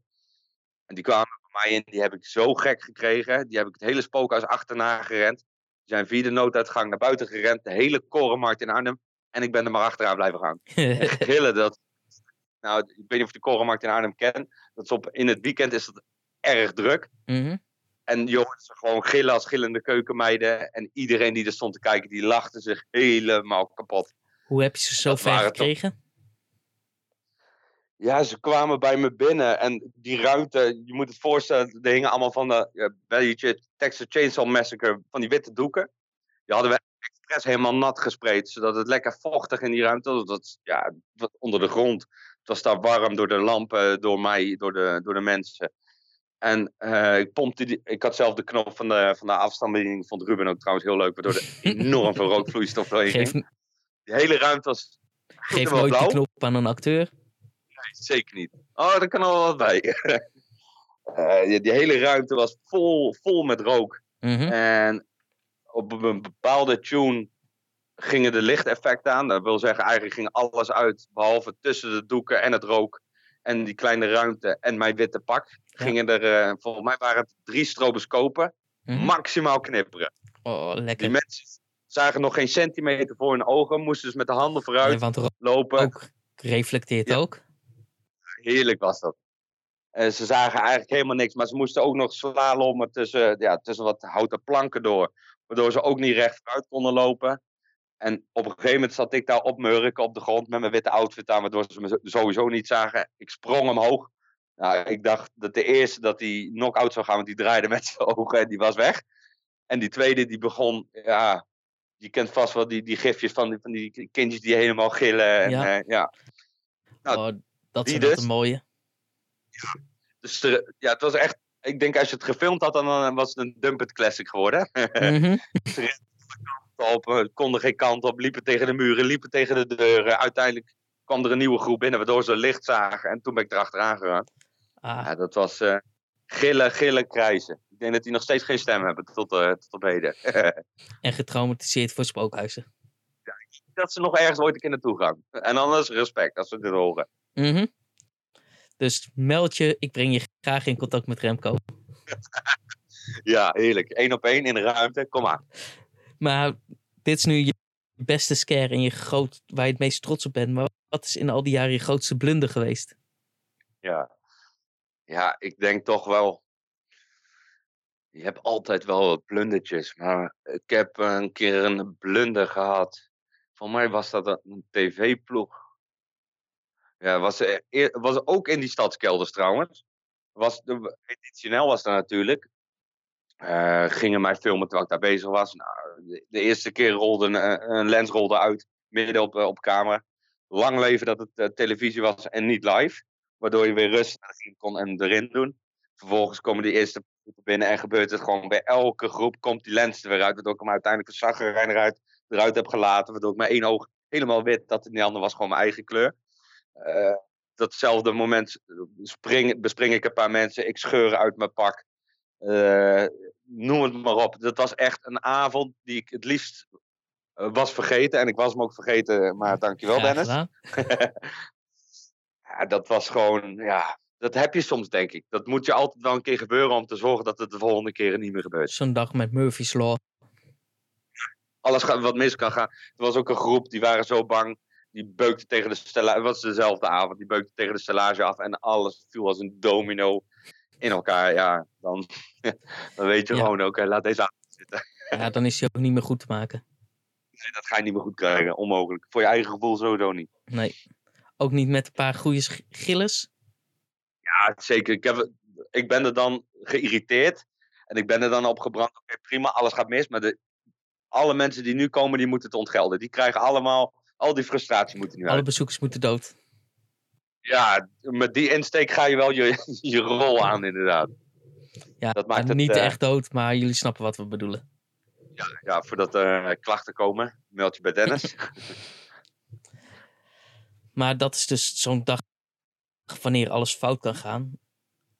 En die kwamen bij mij in. Die heb ik zo gek gekregen. Die heb ik het hele spookhuis achterna gerend. We zijn via de nooduitgang naar buiten gerend. De hele Korenmarkt in Arnhem. En ik ben er maar achteraan blijven gaan. Gillen dat. Nou, ik weet niet of je de Korenmarkt in Arnhem kent. Dat is op, in het weekend is dat erg druk. Mm-hmm. En jongens, gewoon gillen als gillende keukenmeiden. En iedereen die er stond te kijken, die lachte zich helemaal kapot. Hoe heb je ze zo ver gekregen? Top. Ja, ze kwamen bij me binnen en die ruimte, je moet het voorstellen, er hingen allemaal van de ja, belletje, Texas Chainsaw Massacre, van die witte doeken. Die hadden we expres helemaal nat gespreid, zodat het lekker vochtig in die ruimte was. Dat, ja, onder de grond. Het was daar warm door de lampen, door mij, door de, door de mensen. En uh, ik pompte die, ik had zelf de knop van de, van de afstandsbediening, vond Ruben ook trouwens heel leuk, waardoor er enorm veel rookvloeistof doorheen ging. Geef, die hele ruimte was... Geef nooit blauw. Die knop aan een acteur. Nee, zeker niet. Oh, daar kan al wat bij. uh, die, die hele ruimte was vol, vol met rook. Mm-hmm. En op een bepaalde tune gingen de lichteffecten aan. Dat wil zeggen, eigenlijk ging alles uit, behalve tussen de doeken en het rook. En die kleine ruimte en mijn witte pak. Ja. Gingen er, uh, volgens mij waren het drie stroboscopen. Mm. Maximaal knipperen. Oh, lekker. Die mensen zagen nog geen centimeter voor hun ogen. Moesten dus met de handen vooruit ja, ro- lopen. Ook reflecteert ja. ook. Heerlijk was dat. En ze zagen eigenlijk helemaal niks. Maar ze moesten ook nog slalommen tussen, ja, tussen wat houten planken door. Waardoor ze ook niet recht vooruit konden lopen. En op een gegeven moment zat ik daar op mijn hurken op de grond met mijn witte outfit aan, waardoor ze me sowieso niet zagen. Ik sprong omhoog. Nou, ik dacht dat de eerste dat die knock-out zou gaan, want die draaide met zijn ogen en die was weg. En die tweede die begon, ja, je kent vast wel die, die gifjes van die, van die kindjes die helemaal gillen. En, ja. Uh, ja. Nou, oh, dat is dus een mooie. Ja, dus er, ja, het was echt, ik denk als je het gefilmd had, dan was het een Dumpet Classic geworden. Mm-hmm. Op, konden geen kant op, liepen tegen de muren, liepen tegen de deuren. Uiteindelijk kwam er een nieuwe groep binnen, waardoor ze licht zagen. En toen ben ik erachteraan gegaan. Ah. Ja, dat was uh, gillen, gillen, krijzen. Ik denk dat die nog steeds geen stem hebben tot, uh, tot op heden. En getraumatiseerd voor spookhuizen. Ja, ik denk dat ze nog ergens ooit een keer naartoe gaan. En anders respect, als ze dit horen. Mm-hmm. Dus meld je, ik breng je graag in contact met Remco. Ja, heerlijk. Eén op één in de ruimte, kom maar. Maar dit is nu je beste scare en je groot, waar je het meest trots op bent. Maar wat is in al die jaren je grootste blunder geweest? Ja, ja ik denk toch wel... Je hebt altijd wel wat blundertjes. Maar ik heb een keer een blunder gehad. Voor mij was dat een tv-ploeg. Ja, was, was ook in die Stadskelders trouwens. Was, editioneel was dat natuurlijk. Uh, gingen mij filmen terwijl ik daar bezig was. Nou, de, de eerste keer rolde een, een lens rolde uit, midden op, op camera. Lang leven dat het uh, televisie was en niet live. Waardoor je weer rustig kon en erin doen. Vervolgens komen die eerste groepen binnen en gebeurt het gewoon. Bij elke groep komt die lens er weer uit. Waardoor ik hem uiteindelijk een zagrijn eruit, eruit heb gelaten. Waardoor ik mijn één oog helemaal wit, dat in die andere was gewoon mijn eigen kleur. Uh, datzelfde moment spring, bespring ik een paar mensen. Ik scheur uit mijn pak. Uh, noem het maar op. Dat was echt een avond die ik het liefst uh, was vergeten. En ik was hem ook vergeten, maar dankjewel ja, Dennis. Ja, dat was gewoon, ja, dat heb je soms denk ik. Dat moet je altijd wel een keer gebeuren om te zorgen dat het de volgende keren niet meer gebeurt. Zo'n dag met Murphy's Law. Alles gaat, wat mis kan gaan. Er was ook een groep, die waren zo bang. Die beukte tegen de stellage, het was dezelfde avond, die beukte tegen de stellage af en alles viel als een domino in elkaar, ja, dan, dan weet je ja. gewoon, oké, okay, laat deze avond zitten. Ja, dan is hij ook niet meer goed te maken. Nee, dat ga je niet meer goed krijgen, onmogelijk. Voor je eigen gevoel sowieso niet. Nee, ook niet met een paar goede gillers? Ja, zeker. Ik, heb, ik ben er dan geïrriteerd en ik ben er dan op gebrand. Oké, okay, prima, alles gaat mis, maar de, alle mensen die nu komen, die moeten het ontgelden. Die krijgen allemaal, al die frustratie moeten nu alle uit. Alle bezoekers moeten dood. Ja, met die insteek ga je wel je, je rol aan, inderdaad. Ja, dat maakt het, niet uh, echt dood, maar jullie snappen wat we bedoelen. Ja, ja voordat er uh, klachten komen, meld je bij Dennis. Maar dat is dus zo'n dag wanneer alles fout kan gaan.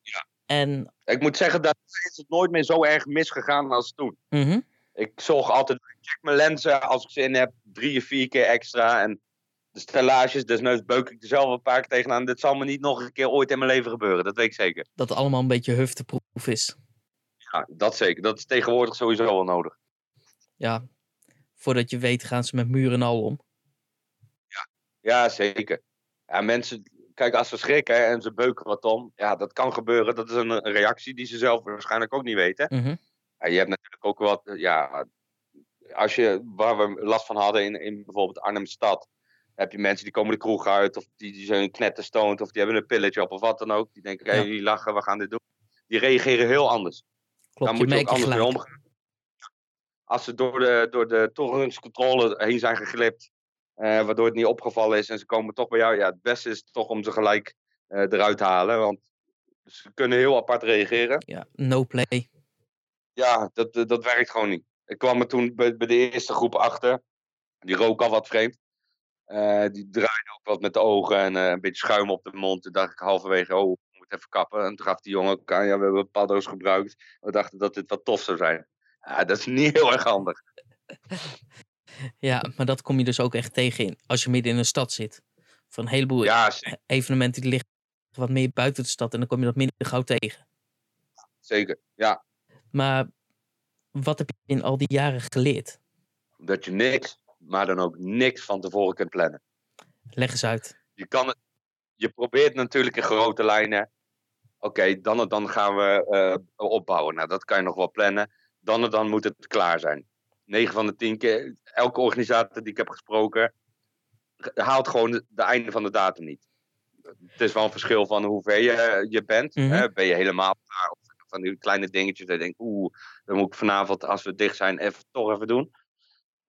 Ja. En... Ik moet zeggen, dat is het nooit meer zo erg misgegaan als toen. Mm-hmm. Ik zorg altijd, ik check mijn lenzen als ik ze in heb, drie of vier keer extra en... De stellages, desnoods beuk ik er zelf een paar keer tegenaan. Dit zal me niet nog een keer ooit in mijn leven gebeuren. Dat weet ik zeker. Dat het allemaal een beetje hufteproef is. Ja, dat zeker. Dat is tegenwoordig sowieso wel nodig. Ja. Voordat je weet gaan ze met muren al om. Ja, ja zeker. Ja, mensen, kijk, als ze schrikken en ze beuken wat om. Ja, dat kan gebeuren. Dat is een reactie die ze zelf waarschijnlijk ook niet weten. Mm-hmm. Ja, je hebt natuurlijk ook wat, ja... Als je, waar we last van hadden in, in bijvoorbeeld Arnhem-Stad... heb je mensen die komen de kroeg uit, of die, die zijn knetterstoond, of die hebben een pilletje op, of wat dan ook. Die denken, hé, ja. hey, die lachen, we gaan dit doen. Die reageren heel anders. Klopt, daar moet je ook anders mee omgaan. Als ze door de, door de torrenscontrole heen zijn geglipt, eh, waardoor het niet opgevallen is, en ze komen toch bij jou, ja, het beste is toch om ze gelijk eh, eruit te halen, want Dus ze kunnen heel apart reageren. Ja, no play. Ja, dat, dat werkt gewoon niet. Ik kwam er toen bij, bij de eerste groep achter. Die rook al wat vreemd. Uh, die draaide ook wat met de ogen en uh, een beetje schuim op de mond. Toen dacht ik halverwege, oh, ik moet even kappen. En toen gaf die jongen ook aan, ja, we hebben paddo's gebruikt. We dachten dat dit wat tof zou zijn. Ja, dat is niet heel erg handig. Ja, maar dat kom je dus ook echt tegen in, als je midden in een stad zit. Van een heleboel ja, evenementen die liggen wat meer buiten de stad. En dan kom je dat minder gauw tegen. Zeker, ja. Maar wat heb je in al die jaren geleerd? Dat je niks, maar dan ook niks van tevoren kunt plannen. Leg eens uit. Je, kan het, je probeert natuurlijk in grote lijnen. Oké, okay, dan en dan gaan we uh, opbouwen. Nou, dat kan je nog wel plannen. Dan en dan moet het klaar zijn. negen van de tien keer, elke organisator die ik heb gesproken, haalt gewoon de, de einde van de datum niet. Het is wel een verschil van hoe ver je, je bent. Mm-hmm. Hè? Ben je helemaal klaar? Of van die kleine dingetjes. Dat je denkt, oeh, dan moet ik vanavond, als we dicht zijn, even, toch even doen.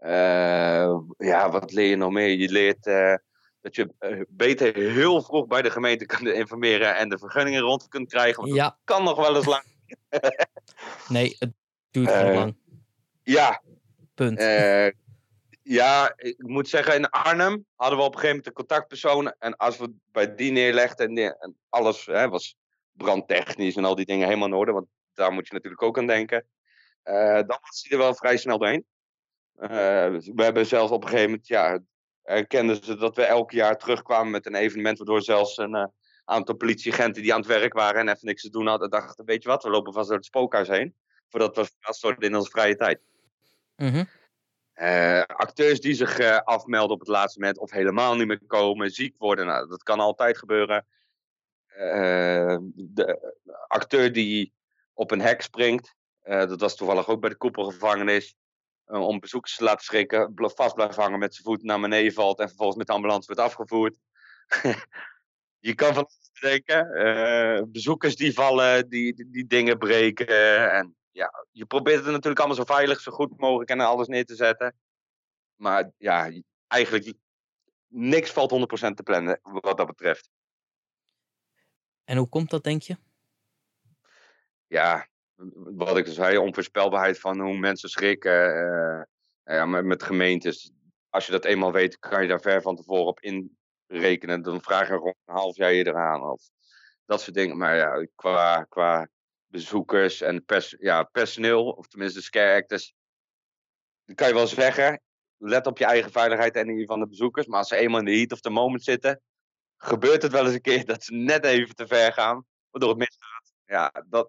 Uh, ja, wat leer je nog meer? Je leert uh, dat je beter heel vroeg bij de gemeente kunt informeren en de vergunningen rond kunt krijgen. Want ja. Dat kan nog wel eens lang. Nee, het duurt heel uh, lang. Ja. Punt. Uh, ja, ik moet zeggen, in Arnhem hadden we op een gegeven moment een contactpersoon. En als we bij die neerlegden en, neer, en alles hè, was brandtechnisch en al die dingen helemaal in orde. Want daar moet je natuurlijk ook aan denken. Uh, dan was hij er wel vrij snel doorheen. Uh, we hebben zelfs op een gegeven moment, ja, erkenden ze dat we elk jaar terugkwamen met een evenement, waardoor zelfs een uh, aantal politieagenten die aan het werk waren en even niks te doen hadden, dachten, weet je wat, we lopen vast door het spookhuis heen, voordat we verrast worden in onze vrije tijd. Mm-hmm. Uh, acteurs die zich uh, afmelden op het laatste moment, of helemaal niet meer komen, ziek worden, nou, dat kan altijd gebeuren. Uh, de acteur die op een hek springt, uh, dat was toevallig ook bij de koepelgevangenis, om bezoekers te laten schrikken, vast blijft hangen met zijn voet naar beneden valt en vervolgens met de ambulance wordt afgevoerd. Je kan van alles denken. Uh, bezoekers die vallen, die, die, die dingen breken. Uh, en ja, je probeert het natuurlijk allemaal zo veilig, zo goed mogelijk en alles neer te zetten. Maar ja, eigenlijk niks valt honderd procent te plannen wat dat betreft. En hoe komt dat, denk je? Ja... Wat ik zei, onvoorspelbaarheid van hoe mensen schrikken uh, ja, met, met gemeentes. Als je dat eenmaal weet, kan je daar ver van tevoren op inrekenen. Dan vraag je rond een half jaar eerder aan. Of dat soort dingen. Maar ja, qua, qua bezoekers en pers, ja, personeel, of tenminste scare actors, dan kan je wel zeggen, let op je eigen veiligheid en die van de bezoekers. Maar als ze eenmaal in de heat of the moment zitten, gebeurt het wel eens een keer dat ze net even te ver gaan, waardoor het misgaat. Ja, dat...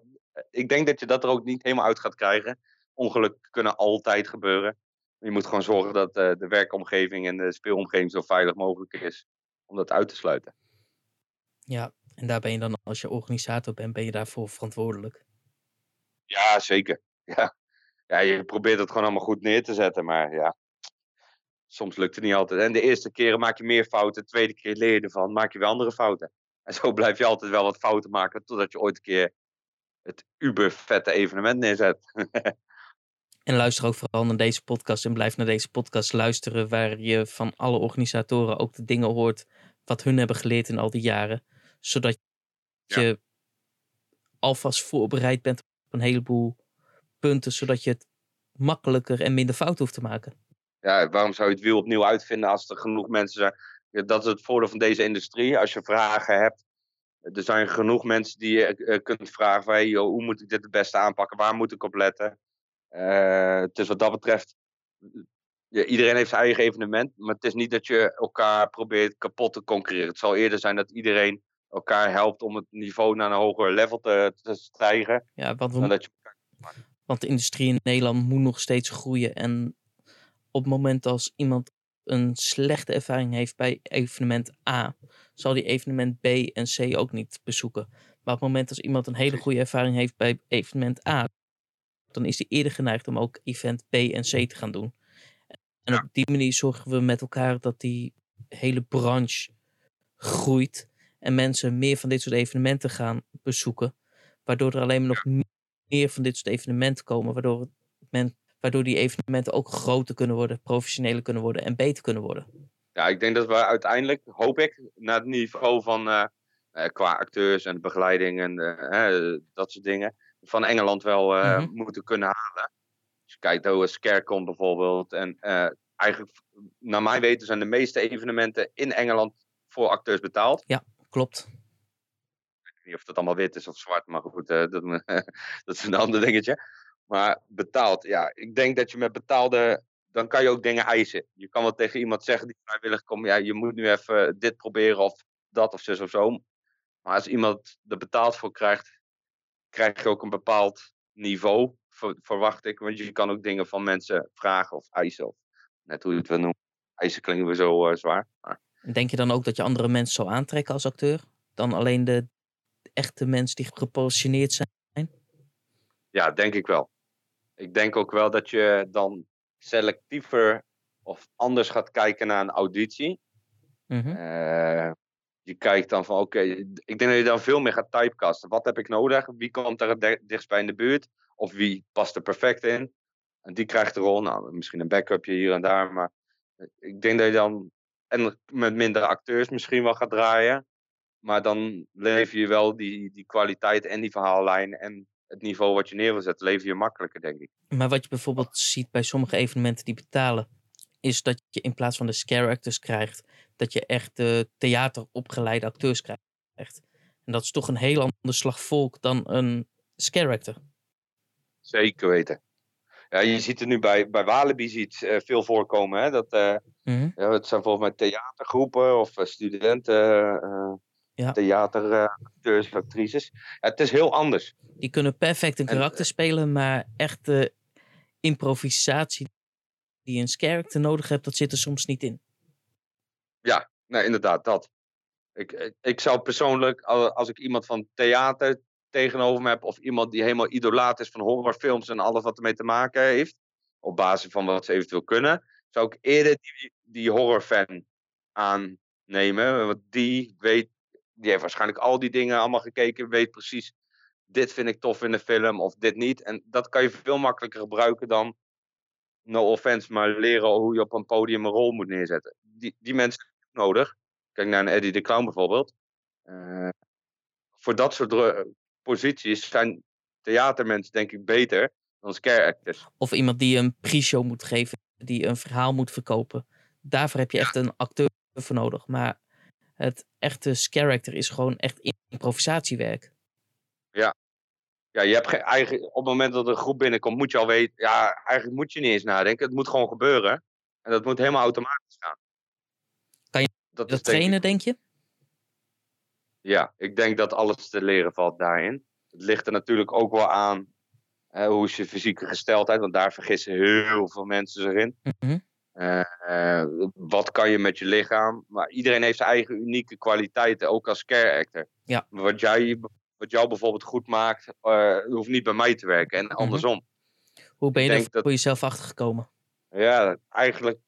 Ik denk dat je dat er ook niet helemaal uit gaat krijgen. Ongelukken kunnen altijd gebeuren. Je moet gewoon zorgen dat uh, de werkomgeving en de speelomgeving zo veilig mogelijk is. Om dat uit te sluiten. Ja, en daar ben je dan, als je organisator bent, ben je daarvoor verantwoordelijk? Ja, zeker. Ja, ja je probeert het gewoon allemaal goed neer te zetten. Maar ja, soms lukt het niet altijd. En de eerste keren maak je meer fouten. De tweede keer leer je ervan, maak je weer andere fouten. En zo blijf je altijd wel wat fouten maken. Totdat je ooit een keer het ubervette evenement neerzet. En luister ook vooral naar deze podcast. En blijf naar deze podcast luisteren. Waar je van alle organisatoren ook de dingen hoort. Wat hun hebben geleerd in al die jaren. Zodat je ja. alvast voorbereid bent op een heleboel punten. Zodat je het makkelijker en minder fout hoeft te maken. Ja, waarom zou je het wiel opnieuw uitvinden als er genoeg mensen zijn? Dat is het voordeel van deze industrie. Als je vragen hebt. Er zijn genoeg mensen die je uh, kunt vragen van, hey, joh, hoe moet ik dit het beste aanpakken? Waar moet ik op letten? Uh, dus wat dat betreft, ja, iedereen heeft zijn eigen evenement. Maar het is niet dat je elkaar probeert kapot te concurreren. Het zal eerder zijn dat iedereen elkaar helpt om het niveau naar een hoger level te, te stijgen. Ja, want, we, dat je... want de industrie in Nederland moet nog steeds groeien. En op het moment als iemand een slechte ervaring heeft bij evenement A, zal die evenement B en C ook niet bezoeken. Maar op het moment als iemand een hele goede ervaring heeft bij evenement A, dan is die eerder geneigd om ook event B en C te gaan doen. En op die manier zorgen we met elkaar dat die hele branche groeit en mensen meer van dit soort evenementen gaan bezoeken, waardoor er alleen maar nog meer van dit soort evenementen komen, waardoor men Waardoor die evenementen ook groter kunnen worden, professioneler kunnen worden en beter kunnen worden. Ja, ik denk dat we uiteindelijk, hoop ik, naar het niveau van uh, Uh, qua acteurs en begeleiding en uh, uh, dat soort dingen. Van Engeland wel uh, mm-hmm. moeten kunnen halen. Als je kijkt hoe ScareCon bijvoorbeeld. En uh, eigenlijk, naar mijn weten, zijn de meeste evenementen in Engeland voor acteurs betaald. Ja, klopt. Ik weet niet of dat allemaal wit is of zwart, maar goed, uh, dat, uh, dat is een ander dingetje. Maar betaald, ja. Ik denk dat je met betaalde... Dan kan je ook dingen eisen. Je kan wel tegen iemand zeggen die vrijwillig komt. Ja, je moet nu even dit proberen of dat of zo of zo. Maar als iemand er betaald voor krijgt, krijg je ook een bepaald niveau, ver, verwacht ik. Want je kan ook dingen van mensen vragen of eisen. Of net hoe je het wil noemen. Eisen klinken we zo uh, zwaar. Maar... Denk je dan ook dat je andere mensen zou aantrekken als acteur? Dan alleen de echte mensen die gepositioneerd zijn? Ja, denk ik wel. Ik denk ook wel dat je dan selectiever of anders gaat kijken naar een auditie. Mm-hmm. Uh, je kijkt dan van, oké, okay, ik denk dat je dan veel meer gaat typecasten. Wat heb ik nodig? Wie komt er het dichtstbij in de buurt? Of wie past er perfect in? En die krijgt de rol. Nou, misschien een backupje hier en daar, maar ik denk dat je dan en met minder acteurs misschien wel gaat draaien, maar dan lever je wel die, die kwaliteit en die verhaallijn en het niveau wat je neer wil zetten, lever je makkelijker, denk ik. Maar wat je bijvoorbeeld ziet bij sommige evenementen die betalen, is dat je in plaats van de scare actors krijgt, dat je echt de theateropgeleide acteurs krijgt. En dat is toch een heel ander slag volk dan een scare actor. Zeker weten. Ja, je ziet het nu bij, bij Walibi ziet, uh, veel voorkomen. Hè? Dat, uh, mm-hmm. ja, het zijn volgens mij theatergroepen of uh, studenten, uh, ja. theateracteurs, uh, actrices. Ja, het is heel anders. Die kunnen perfect een karakter en, spelen, maar echt de improvisatie die je een character nodig hebt, dat zit er soms niet in. Ja, nou, inderdaad, dat. Ik, ik, ik zou persoonlijk, als ik iemand van theater tegenover me heb, of iemand die helemaal idolaat is van horrorfilms en alles wat ermee te maken heeft, op basis van wat ze eventueel kunnen, zou ik eerder die, die horrorfan aannemen. Want die weet, die heeft waarschijnlijk al die dingen allemaal gekeken, weet precies, dit vind ik tof in de film of dit niet. En dat kan je veel makkelijker gebruiken dan, no offense, maar leren hoe je op een podium een rol moet neerzetten. Die, die mensen hebben nodig. Kijk naar een Eddie the Clown bijvoorbeeld. Uh, voor dat soort uh, posities zijn theatermensen denk ik beter dan scare actors. Of iemand die een pre-show moet geven, die een verhaal moet verkopen. Daarvoor heb je echt een acteur voor nodig. Maar het echte scare actor is gewoon echt improvisatiewerk. Ja. Ja, je hebt geen, eigenlijk, op het moment dat er een groep binnenkomt, moet je al weten, ja, eigenlijk moet je niet eens nadenken. Het moet gewoon gebeuren. En dat moet helemaal automatisch gaan. Kan je dat, dat trainen, denk, denk je? Ja, ik denk dat alles te leren valt daarin. Het ligt er natuurlijk ook wel aan, hè, hoe is je fysieke gesteldheid, want daar vergissen heel veel mensen zich in. Mm-hmm. Uh, uh, wat kan je met je lichaam? Maar iedereen heeft zijn eigen unieke kwaliteiten, ook als scare actor. Ja. Wat jij... Wat jou bijvoorbeeld goed maakt, uh, hoeft niet bij mij te werken. En andersom. Mm-hmm. Hoe ben je er voor dat... jezelf achtergekomen? Ja, eigenlijk,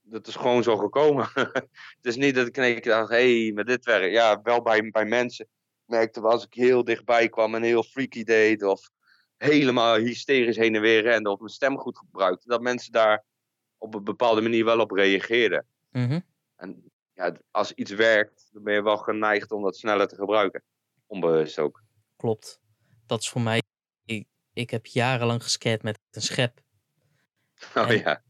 dat is gewoon zo gekomen. Het is niet dat ik in één keer dacht, hé, hey, met dit werk. Ja, wel bij, bij mensen. Ik merkte wel als ik heel dichtbij kwam en heel freaky deed. Of helemaal hysterisch heen en weer rende. Of mijn stem goed gebruikte. Dat mensen daar op een bepaalde manier wel op reageerden. Mm-hmm. En ja, als iets werkt, dan ben je wel geneigd om dat sneller te gebruiken. Onbewust ook. Klopt. Dat is voor mij... Ik, ik heb jarenlang gescared met een schep. Oh en, ja.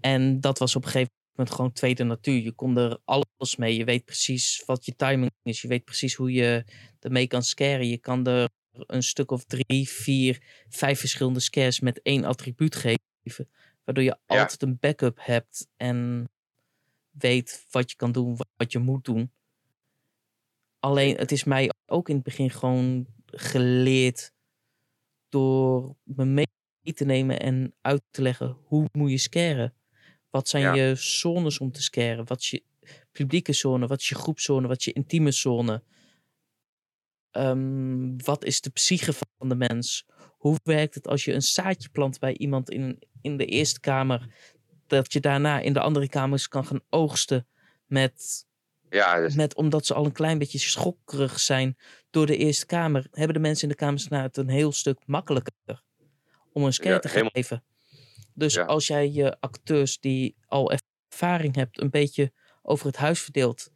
En dat was op een gegeven moment gewoon tweede natuur. Je kon er alles mee. Je weet precies wat je timing is. Je weet precies hoe je ermee kan scaren. Je kan er een stuk of drie, vier, vijf verschillende scares met één attribuut geven. Waardoor je ja. altijd een backup hebt. En weet wat je kan doen, wat je moet doen. Alleen, het is mij ook in het begin gewoon geleerd door me mee te nemen en uit te leggen hoe moet je scaren. Wat zijn ja. je zones om te scaren? Wat is je publieke zone? Wat is je groepszone? Wat is je intieme zone? Um, wat is de psyche van de mens? Hoe werkt het als je een zaadje plant bij iemand in, in de eerste kamer, dat je daarna in de andere kamers kan gaan oogsten met... Ja, dus... Met, omdat ze al een klein beetje schokkerig zijn door de Eerste Kamer, hebben de mensen in de Kamers na het een heel stuk makkelijker om een scare ja, te helemaal... geven. Dus ja. als jij je acteurs die al ervaring hebt een beetje over het huis verdeelt,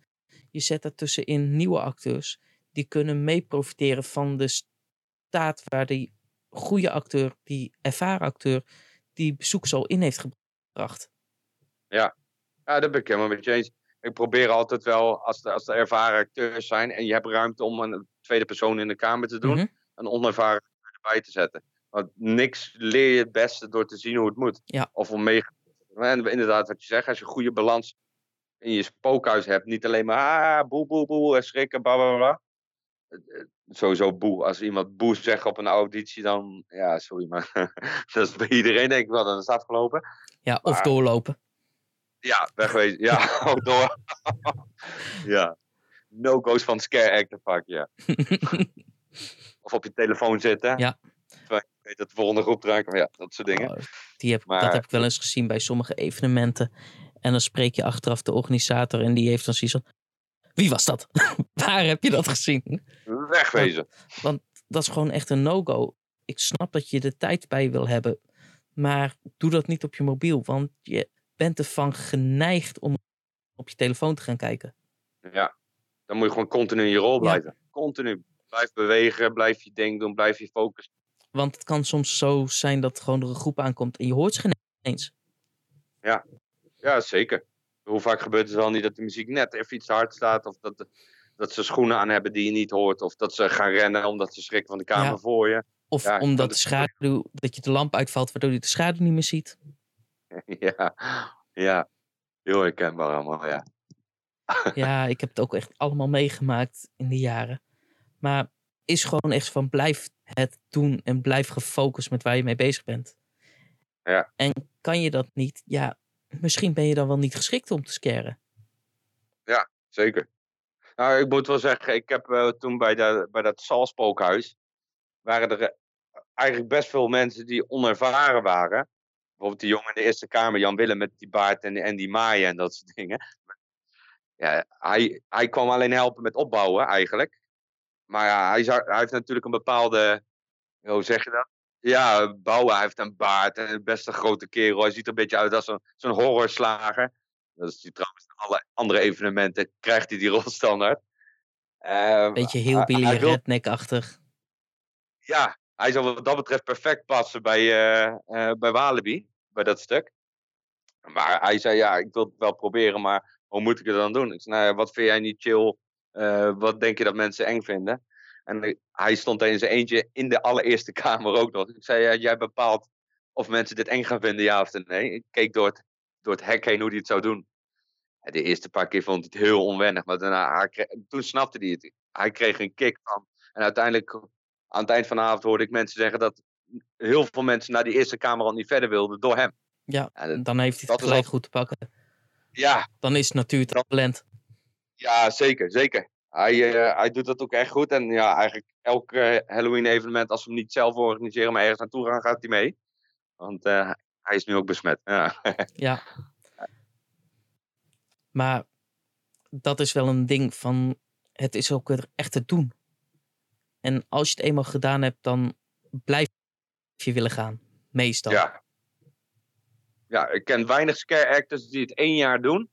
Je zet daartussenin nieuwe acteurs. Die kunnen mee profiteren van de staat waar die goede acteur, die ervaren acteur, die bezoekers al in heeft gebracht. Ja, ja dat ben ik helemaal met je eens. Ik probeer altijd wel, als de, als de ervaren acteurs zijn en je hebt ruimte om een tweede persoon in de kamer te doen, mm-hmm. een onervaren acteur erbij te zetten. Want niks leer je het beste door te zien hoe het moet. Ja. Of om mee. En inderdaad, wat je zegt, als je een goede balans in je spookhuis hebt, niet alleen maar ah, boe, boe, boe, en schrikken, bla, bla, bla. Sowieso boe. Als iemand boe zegt op een auditie, dan, ja, sorry, maar dat is bij iedereen denk ik wel, dat is afgelopen. Ja, of maar, doorlopen. Ja, wegwezen. Ja, ook door. ja. No goes van scare act, fuck, ja. of op je telefoon zitten. Ja. Terwijl je weet dat de volgende groep draait, ja, dat soort dingen. Oh, die heb, maar, dat heb ik wel eens gezien bij sommige evenementen. En dan spreek je achteraf de organisator en die heeft dan zoiets van... Wie was dat? Waar heb je dat gezien? Wegwezen. Want, want dat is gewoon echt een no-go. Ik snap dat je de tijd bij wil hebben. Maar doe dat niet op je mobiel. Want je bent ervan geneigd om op je telefoon te gaan kijken. Ja, dan moet je gewoon continu in je rol blijven. Ja. Continu. Blijf bewegen, blijf je ding doen, blijf je focussen. Want het kan soms zo zijn dat gewoon er een groep aankomt en je hoort ze geen eens. Ja, ja zeker. Hoe vaak gebeurt het wel niet dat de muziek net even iets te hard staat. Of dat, dat ze schoenen aan hebben die je niet hoort. Of dat ze gaan rennen omdat ze schrikken van de kamer ja. voor je. Of ja, omdat de schaduw, dat je de lamp uitvalt waardoor je de schaduw niet meer ziet. Ja, ja. Heel herkenbaar allemaal, ja. Ja, ik heb het ook echt allemaal meegemaakt in de jaren. Maar is gewoon echt van blijf het doen en blijf gefocust met waar je mee bezig bent. Ja. En kan je dat niet, ja... Misschien ben je dan wel niet geschikt om te scaren. Ja, zeker. Nou, ik moet wel zeggen, ik heb uh, toen bij, de, bij dat Sal-spookhuis... waren er uh, eigenlijk best veel mensen die onervaren waren. Bijvoorbeeld die jongen in de Eerste Kamer, Jan Willem... met die baard en, en die maaien en dat soort dingen. Ja, hij, hij kwam alleen helpen met opbouwen eigenlijk. Maar ja, hij, zou, hij heeft natuurlijk een bepaalde... Hoe zeg je dat? Ja, bouwen, hij heeft een baard en best een grote kerel. Hij ziet er een beetje uit als zo'n, zo'n horrorslager. Dat is die trouwens in alle andere evenementen. Krijgt hij die rol standaard. Um, beetje heel Billy uh, redneck-achtig. Ja, hij zou wat dat betreft perfect passen bij, uh, uh, bij Walibi. Bij dat stuk. Maar hij zei, ja, ik wil het wel proberen, maar hoe moet ik het dan doen? Ik zei, nou, wat vind jij niet chill? Uh, wat denk je dat mensen eng vinden? En hij stond in zijn eentje in de allereerste kamer ook nog. Ik zei, ja, jij bepaalt of mensen dit eng gaan vinden, ja of nee. Ik keek door het, door het hek heen hoe hij het zou doen. En de eerste paar keer vond hij het heel onwennig. Maar daarna, kreeg, toen snapte hij het. Hij kreeg een kick van. En uiteindelijk, aan het eind van de avond hoorde ik mensen zeggen... dat heel veel mensen naar die eerste kamer al niet verder wilden door hem. Ja, en dan heeft hij het gelijk al... goed te pakken. Ja. Dan is het natuurtalent. Ja, zeker, zeker. Hij, uh, hij doet dat ook echt goed. En ja, eigenlijk elk uh, Halloween-evenement, als we hem niet zelf organiseren, maar ergens naartoe gaan, gaat hij mee. Want uh, hij is nu ook besmet. Ja. ja. Maar dat is wel een ding van, het is ook echt te doen. En als je het eenmaal gedaan hebt, dan blijf je willen gaan. Meestal. Ja, ja ik ken weinig scare actors die het één jaar doen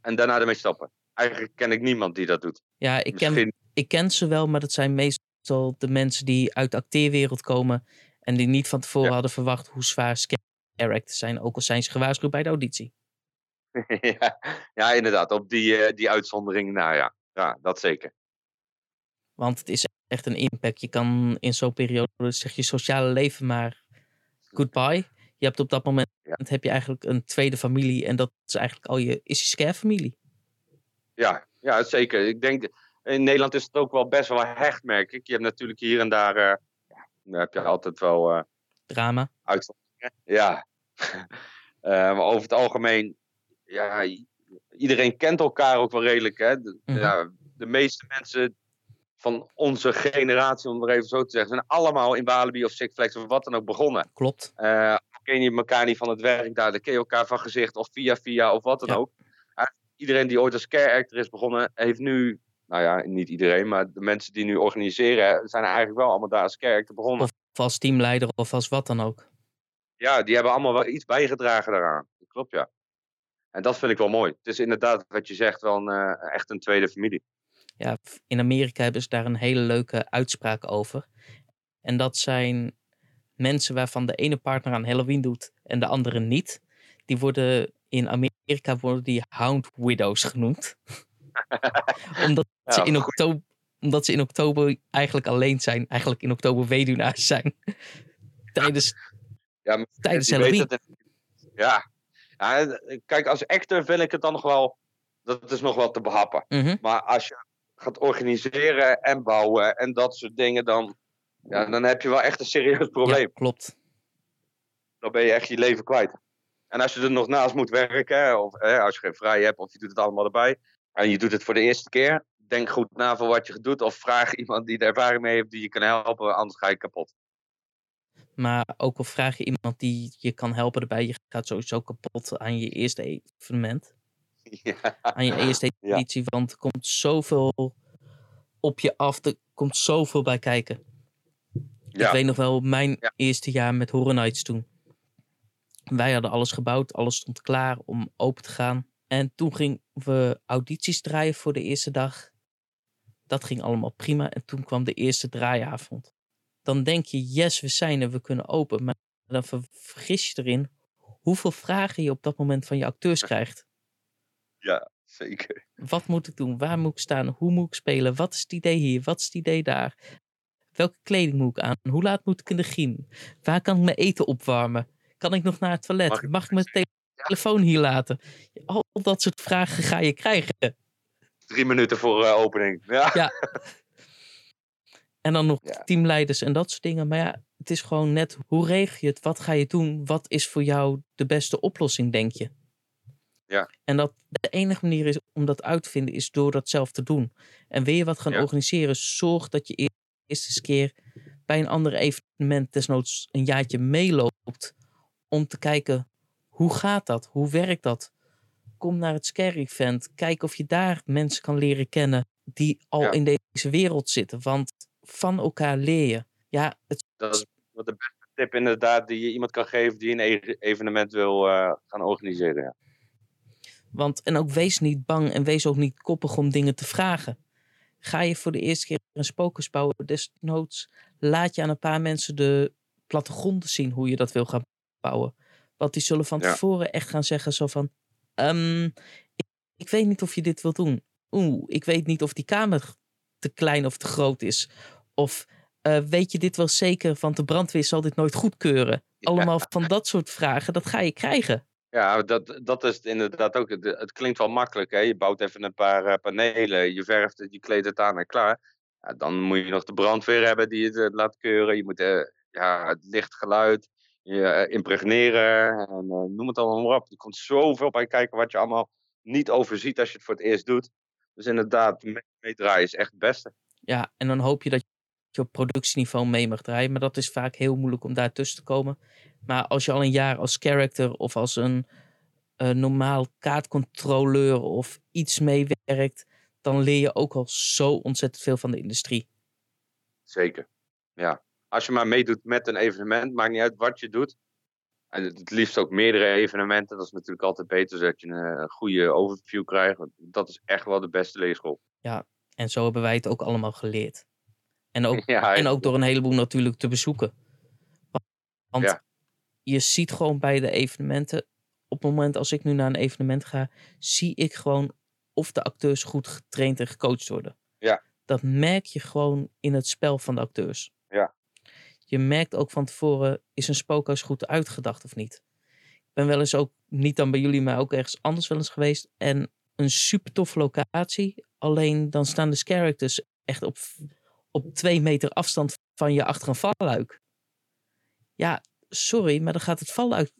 en daarna ermee stoppen. Eigenlijk ken ik niemand die dat doet. Ja, ik ken, Misschien... ik ken ze wel, maar dat zijn meestal de mensen die uit de acteerwereld komen... en die niet van tevoren ja. hadden verwacht hoe zwaar scare actors zijn... ook al zijn ze gewaarschuwd bij de auditie. ja, ja, inderdaad. Op die, uh, die uitzondering, nou ja. ja, dat zeker. Want het is echt een impact. Je kan in zo'n periode, zeg je sociale leven maar goodbye. Je hebt op dat moment ja. heb je eigenlijk een tweede familie... en dat is eigenlijk al je, is je scare familie. Ja, ja, zeker. Ik denk, in Nederland is het ook wel best wel hecht, merk ik. Je hebt natuurlijk hier en daar, uh, ja, daar heb je altijd wel... Uh, Drama. Uitzonderingen. Ja. uh, maar over het algemeen, ja, iedereen kent elkaar ook wel redelijk, hè. De, mm-hmm. ja, de meeste mensen van onze generatie, om het maar even zo te zeggen, zijn allemaal in Walibi of Six Flags of wat dan ook begonnen. Klopt. Uh, ken je elkaar niet van het werk daar, dan ken je elkaar van gezicht of via via of wat dan ja. ook. Iedereen die ooit als scare actor is begonnen, heeft nu... Nou ja, niet iedereen, maar de mensen die nu organiseren... zijn eigenlijk wel allemaal daar als scare actor begonnen. Of als teamleider, of als wat dan ook. Ja, die hebben allemaal wel iets bijgedragen daaraan. Dat klopt, ja. En dat vind ik wel mooi. Het is inderdaad wat je zegt, wel een, uh, echt een tweede familie. Ja, in Amerika hebben ze daar een hele leuke uitspraak over. En dat zijn mensen waarvan de ene partner aan Halloween doet en de andere niet. Die worden in Amerika worden die Hound Widows genoemd. omdat, ja, ze in oktober, omdat ze in oktober eigenlijk alleen zijn. Eigenlijk in oktober weduwnaars zijn. tijdens ja, tijdens Halloween. Het, ja. ja, kijk, als actor vind ik het dan nog wel... Dat is nog wel te behappen. Mm-hmm. Maar als je gaat organiseren en bouwen en dat soort dingen, dan, ja, dan heb je wel echt een serieus probleem. Ja, klopt. Dan ben je echt je leven kwijt. En als je er nog naast moet werken, of hè, als je geen vrij hebt, of je doet het allemaal erbij, en je doet het voor de eerste keer, denk goed na voor wat je doet, of vraag iemand die er ervaring mee heeft, die je kan helpen, anders ga je kapot. Maar ook al vraag je iemand die je kan helpen erbij, je gaat sowieso kapot aan je eerste evenement. Ja. Aan je eerste editie, ja. Want er komt zoveel op je af, er komt zoveel bij kijken. Ja. Ik weet nog wel, mijn ja. eerste jaar met Horror Nights toen. Wij hadden alles gebouwd, alles stond klaar om open te gaan. En toen gingen we audities draaien voor de eerste dag. Dat ging allemaal prima en toen kwam de eerste draaiavond. Dan denk je, yes, we zijn er, we kunnen open. Maar dan vergis je erin hoeveel vragen je op dat moment van je acteurs krijgt. Ja, zeker. Wat moet ik doen? Waar moet ik staan? Hoe moet ik spelen? Wat is het idee hier? Wat is het idee daar? Welke kleding moet ik aan? Hoe laat moet ik in de gym? Waar kan ik mijn eten opwarmen? Kan ik nog naar het toilet? Mag ik, Mag ik mijn te- telefoon hier laten? Al dat soort vragen ga je krijgen. Drie minuten voor uh, opening. Ja. ja. En dan nog ja. teamleiders en dat soort dingen. Maar ja, het is gewoon net hoe regel je het? Wat ga je doen? Wat is voor jou de beste oplossing, denk je? Ja. En dat de enige manier is om dat uit te vinden is door dat zelf te doen. En wil je wat gaan ja. organiseren, zorg dat je eerst de eerste keer bij een ander evenement desnoods een jaartje meeloopt. Om te kijken, hoe gaat dat? Hoe werkt dat? Kom naar het Scare Event. Kijk of je daar mensen kan leren kennen die al ja. in deze wereld zitten. Want van elkaar leer je. Ja, het... Dat is de beste tip inderdaad die je iemand kan geven die een evenement wil uh, gaan organiseren. Ja. Want, en ook wees niet bang en wees ook niet koppig om dingen te vragen. Ga je voor de eerste keer een spookhuis bouwen, desnoods laat je aan een paar mensen de plattegronden zien hoe je dat wil gaan bouwen. Want die zullen van ja. tevoren echt gaan zeggen zo van, um, ik, ik weet niet of je dit wilt doen. Oeh, ik weet niet of die kamer te klein of te groot is. Of uh, weet je dit wel zeker, want de brandweer zal dit nooit goedkeuren. Ja. Allemaal van dat soort vragen, dat ga je krijgen. Ja, dat, dat is inderdaad ook... Het, het klinkt wel makkelijk, hè? Je bouwt even een paar uh, panelen, je verft het, je kleedt het aan en klaar. Ja, dan moet je nog de brandweer hebben die het uh, laat keuren. Je moet uh, ja, het licht, geluid, je, uh, impregneren, en, uh, noem het allemaal maar op. Er komt zoveel bij kijken wat je allemaal niet overziet als je het voor het eerst doet. Dus inderdaad, meedraaien is echt het beste. Ja, en dan hoop je dat je op productieniveau mee mag draaien. Maar dat is vaak heel moeilijk om daar tussen te komen. Maar als je al een jaar als character of als een uh, normaal kaartcontroleur of iets meewerkt, dan leer je ook al zo ontzettend veel van de industrie. Zeker, ja. Als je maar meedoet met een evenement, maakt niet uit wat je doet. En het liefst ook meerdere evenementen. Dat is natuurlijk altijd beter, zodat je een goede overview krijgt. Want dat is echt wel de beste leerschool. Ja, en zo hebben wij het ook allemaal geleerd. En ook, ja, en ook door een heleboel natuurlijk te bezoeken. Want ja. je ziet gewoon bij de evenementen, op het moment als ik nu naar een evenement ga, zie ik gewoon of de acteurs goed getraind en gecoacht worden. Ja. Dat merk je gewoon in het spel van de acteurs. Ja. Je merkt ook van tevoren, is een spookhuis goed uitgedacht of niet? Ik ben wel eens ook, niet dan bij jullie, maar ook ergens anders wel eens geweest. En een super toffe locatie, alleen dan staan de characters echt op, op twee meter afstand van je achter een valluik. Ja, sorry, maar dan gaat het valluik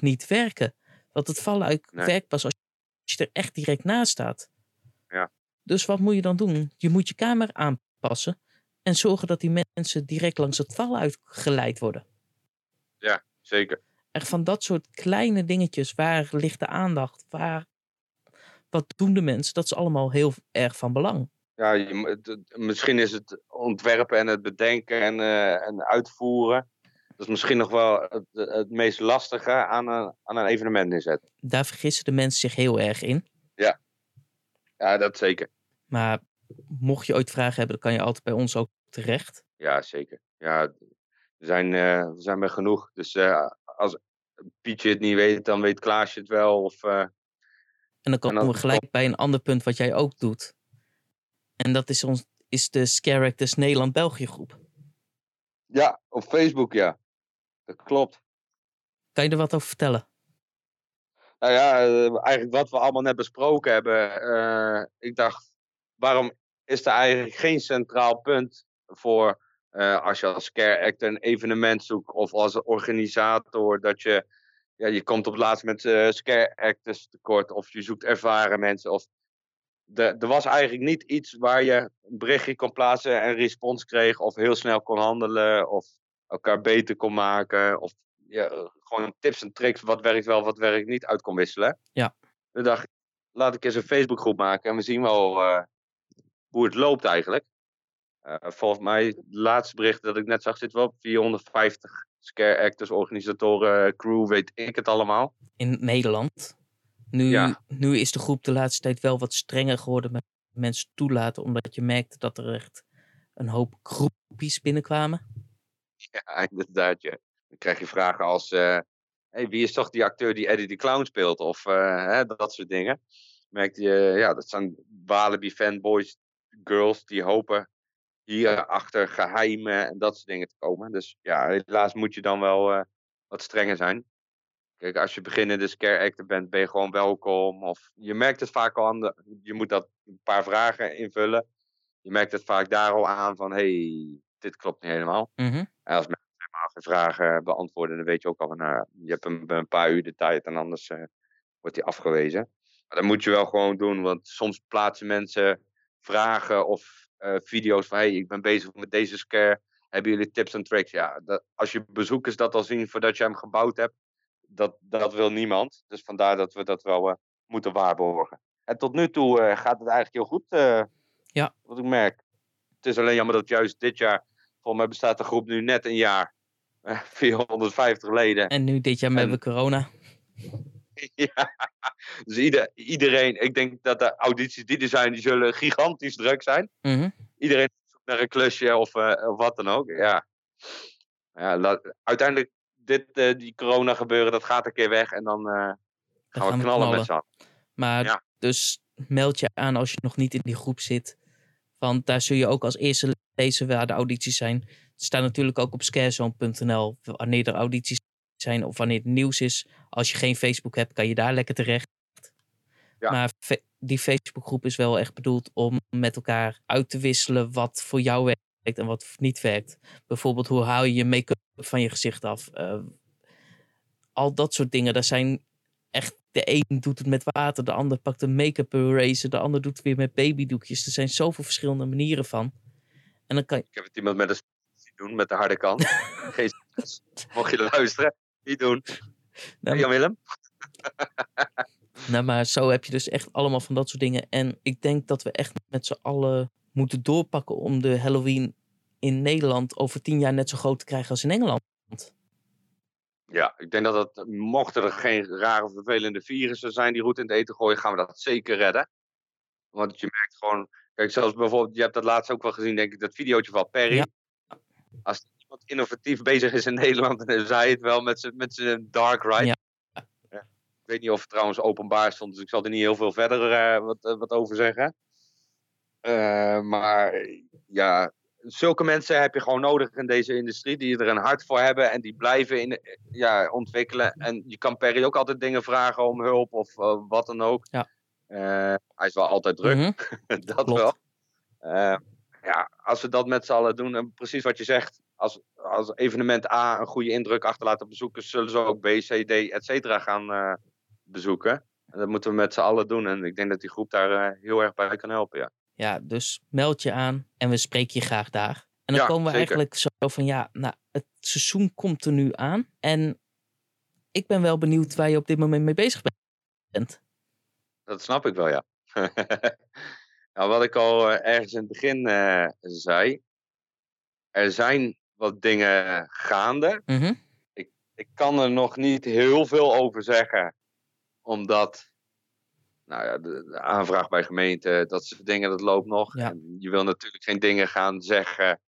niet werken. Want het valluik nee. werkt pas als je er echt direct naast staat. Ja. Dus wat moet je dan doen? Je moet je kamer aanpassen en zorgen dat die mensen direct langs het valluik geleid worden. Ja, zeker. Echt van dat soort kleine dingetjes. Waar ligt de aandacht? Waar, wat doen de mensen? Dat is allemaal heel erg van belang. Ja, je, misschien is het ontwerpen en het bedenken en, uh, en uitvoeren. Dat is misschien nog wel het, het meest lastige aan een, aan een evenement inzetten. Daar vergissen de mensen zich heel erg in. Ja, ja dat zeker. Maar mocht je ooit vragen hebben, dan kan je altijd bij ons ook terecht. Ja, zeker. Ja, we zijn, uh, we zijn bij genoeg. Dus uh, als Pietje het niet weet, dan weet Klaasje het wel. Of, uh, en dan komen en dan we gelijk op bij een ander punt wat jij ook doet. En dat is, ons, is de Scaractors Nederland-België groep. Ja, op Facebook, ja. Dat klopt. Kan je er wat over vertellen? Nou ja, eigenlijk wat we allemaal net besproken hebben. Uh, ik dacht, waarom is er eigenlijk geen centraal punt voor uh, als je als scare actor een evenement zoekt of als organisator dat je, ja, je komt op het laatst met uh, scare actors tekort of je zoekt ervaren mensen. Of de, er was eigenlijk niet iets waar je een berichtje kon plaatsen en respons kreeg of heel snel kon handelen of elkaar beter kon maken of ja, gewoon tips en tricks, wat werkt wel, wat werkt niet, uit kon wisselen. Ja. Dan dacht ik, laat ik eens een Facebookgroep maken en we zien wel uh, hoe het loopt eigenlijk. Uh, volgens mij, het laatste bericht dat ik net zag, zitten we op vierhonderdvijftig scare actors, organisatoren, crew, weet ik het allemaal. In Nederland. Nu, ja. nu is de groep de laatste tijd wel wat strenger geworden met mensen toelaten, omdat je merkte dat er echt een hoop groepjes binnenkwamen. Ja, inderdaad. Ja. Dan krijg je vragen als, uh, hey, wie is toch die acteur die Eddie the Clown speelt? Of uh, hè, dat soort dingen. Merkte je, ja, dat zijn Walibi fanboys, girls, die hopen hier achter geheimen en dat soort dingen te komen. Dus ja, helaas moet je dan wel uh, wat strenger zijn. Kijk, als je beginnende scare actor bent, ben je gewoon welkom. Of je merkt het vaak al aan, de, je moet dat een paar vragen invullen. Je merkt het vaak daar al aan van, hé, hey, dit klopt niet helemaal. Mm-hmm. En als mensen helemaal geen vragen beantwoorden, dan weet je ook al van, nou, je hebt een, een paar uur de tijd en anders uh, wordt die afgewezen. Maar dat moet je wel gewoon doen, want soms plaatsen mensen vragen of uh, video's van, hé, hey, ik ben bezig met deze scare. Hebben jullie tips en tricks? Ja, dat, als je bezoekers dat al zien voordat je hem gebouwd hebt, Dat, dat wil niemand. Dus vandaar dat we dat wel uh, moeten waarborgen. En tot nu toe uh, gaat het eigenlijk heel goed. Uh, ja. Wat ik merk. Het is alleen jammer dat juist dit jaar, volgens mij bestaat de groep nu net een jaar. Uh, vierhonderdvijftig leden. En nu dit jaar en, hebben we corona. Ja. Dus ieder, iedereen, ik denk dat de audities die er zijn, die zullen gigantisch druk zijn. Mm-hmm. Iedereen zoekt naar een klusje of, uh, of wat dan ook. Ja. Ja, dat, uiteindelijk Dit, uh, die corona gebeuren, dat gaat een keer weg. En dan, uh, gaan, dan gaan we knallen, knallen. met z'n allen. Maar ja. Dus meld je aan als je nog niet in die groep zit. Want daar zul je ook als eerste lezen waar de audities zijn. Het staat natuurlijk ook op scarezone punt n l wanneer er audities zijn of wanneer het nieuws is. Als je geen Facebook hebt, kan je daar lekker terecht. Ja. Maar fe- die Facebookgroep is wel echt bedoeld om met elkaar uit te wisselen wat voor jou werkt en wat niet werkt. Bijvoorbeeld, hoe haal je je make-up van je gezicht af? Uh, al dat soort dingen. Daar zijn echt, de een doet het met water, de ander pakt een make-up eraser, de ander doet het weer met babydoekjes. Er zijn zoveel verschillende manieren van. En dan kan je... Ik heb het iemand met een zien doen, met de harde kant. Geen mocht je luisteren, niet doen. Nou, Jan Willem? Nou, maar zo heb je dus echt allemaal van dat soort dingen. En ik denk dat we echt met z'n allen moeten doorpakken om de Halloween in Nederland over tien jaar net zo groot te krijgen als in Engeland. Ja, ik denk dat dat, mochten er geen rare vervelende virussen zijn die roet in het eten gooien, gaan we dat zeker redden. Want je merkt gewoon, kijk, zelfs bijvoorbeeld, je hebt dat laatst ook wel gezien, denk ik, dat videootje van Perry. Ja. Als iemand innovatief bezig is in Nederland, dan zei het wel met zijn, met zijn dark ride. Ja. Ja. Ik weet niet of het trouwens openbaar stond, dus ik zal er niet heel veel verder uh, wat, uh, wat over zeggen. Uh, maar ja, zulke mensen heb je gewoon nodig in deze industrie, die er een hart voor hebben en die blijven in, ja, ontwikkelen. En je kan Perry ook altijd dingen vragen om hulp of uh, wat dan ook. Ja. Uh, hij is wel altijd druk, mm-hmm. dat Klopt. wel. Uh, ja, als we dat met z'n allen doen, en precies wat je zegt, als, als evenement A een goede indruk achterlaat op bezoekers, zullen ze ook B, C, D, et cetera gaan uh, bezoeken. En dat moeten we met z'n allen doen en ik denk dat die groep daar uh, heel erg bij kan helpen, ja. Ja, dus meld je aan en we spreken je graag daar. En dan ja, komen we zeker. eigenlijk zo van, ja, nou, het seizoen komt er nu aan. En ik ben wel benieuwd waar je op dit moment mee bezig bent. Dat snap ik wel, ja. Nou, wat ik al ergens in het begin uh, zei. Er zijn wat dingen gaande. Mm-hmm. Ik, ik kan er nog niet heel veel over zeggen. Omdat nou ja, de, de aanvraag bij gemeente, dat soort dingen, dat loopt nog. Ja. En je wil natuurlijk geen dingen gaan zeggen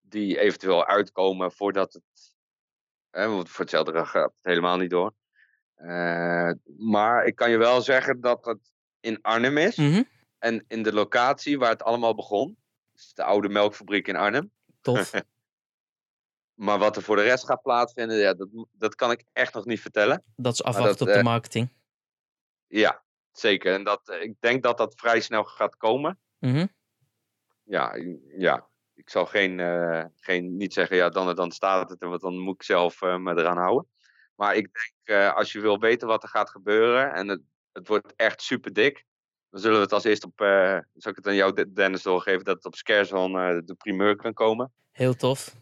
die eventueel uitkomen voordat het... Hè, want voor hetzelfde gaat het helemaal niet door. Uh, maar ik kan je wel zeggen dat het in Arnhem is. Mm-hmm. En in de locatie waar het allemaal begon. Dus de oude melkfabriek in Arnhem. Tof. Maar wat er voor de rest gaat plaatsvinden, ja, dat, dat kan ik echt nog niet vertellen. Dat is afwachten dat, op uh, de marketing. Ja, zeker. En dat, ik denk dat dat vrij snel gaat komen. Mm-hmm. Ja, ja, ik zal geen, uh, geen, niet zeggen, ja, dan en dan staat het, want dan moet ik zelf uh, me eraan houden. Maar ik denk, uh, als je wil weten wat er gaat gebeuren, en het, het wordt echt super dik, dan zullen we het als eerst op, uh, zal ik het aan jou, Dennis, doorgeven, dat het op SCAREZone uh, de primeur kan komen. Heel tof.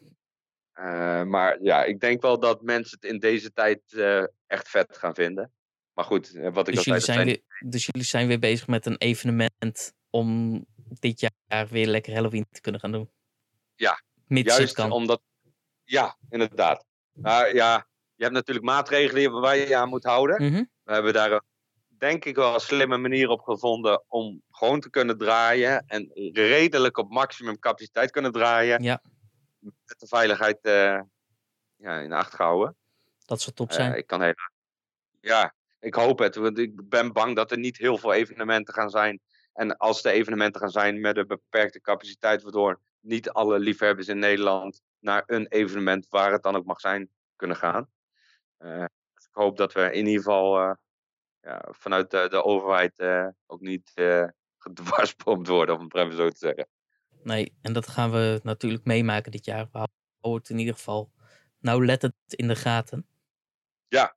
Uh, maar ja, ik denk wel dat mensen het in deze tijd uh, echt vet gaan vinden. Maar goed, wat ik dus al zei... Weer, dus jullie zijn weer bezig met een evenement om dit jaar weer lekker Halloween te kunnen gaan doen? Ja, mits juist kan. Omdat... Ja, inderdaad. Uh, ja, je hebt natuurlijk maatregelen waar je je aan moet houden. Mm-hmm. We hebben daar een, denk ik wel een slimme manier op gevonden om gewoon te kunnen draaien en redelijk op maximum capaciteit kunnen draaien. Ja. Met de veiligheid uh, ja, in acht gehouden. Dat zou top zijn. Uh, ik kan helaas. Ja, ik hoop het. Want ik ben bang dat er niet heel veel evenementen gaan zijn. En als er evenementen gaan zijn met een beperkte capaciteit, waardoor niet alle liefhebbers in Nederland naar een evenement, waar het dan ook mag zijn, kunnen gaan. Uh, dus ik hoop dat we in ieder geval uh, ja, vanuit de, de overheid uh, ook niet uh, gedwarspompt worden, om het maar even zo te zeggen. Nee, en dat gaan we natuurlijk meemaken dit jaar. We houden het in ieder geval nauwlettend in de gaten. Ja.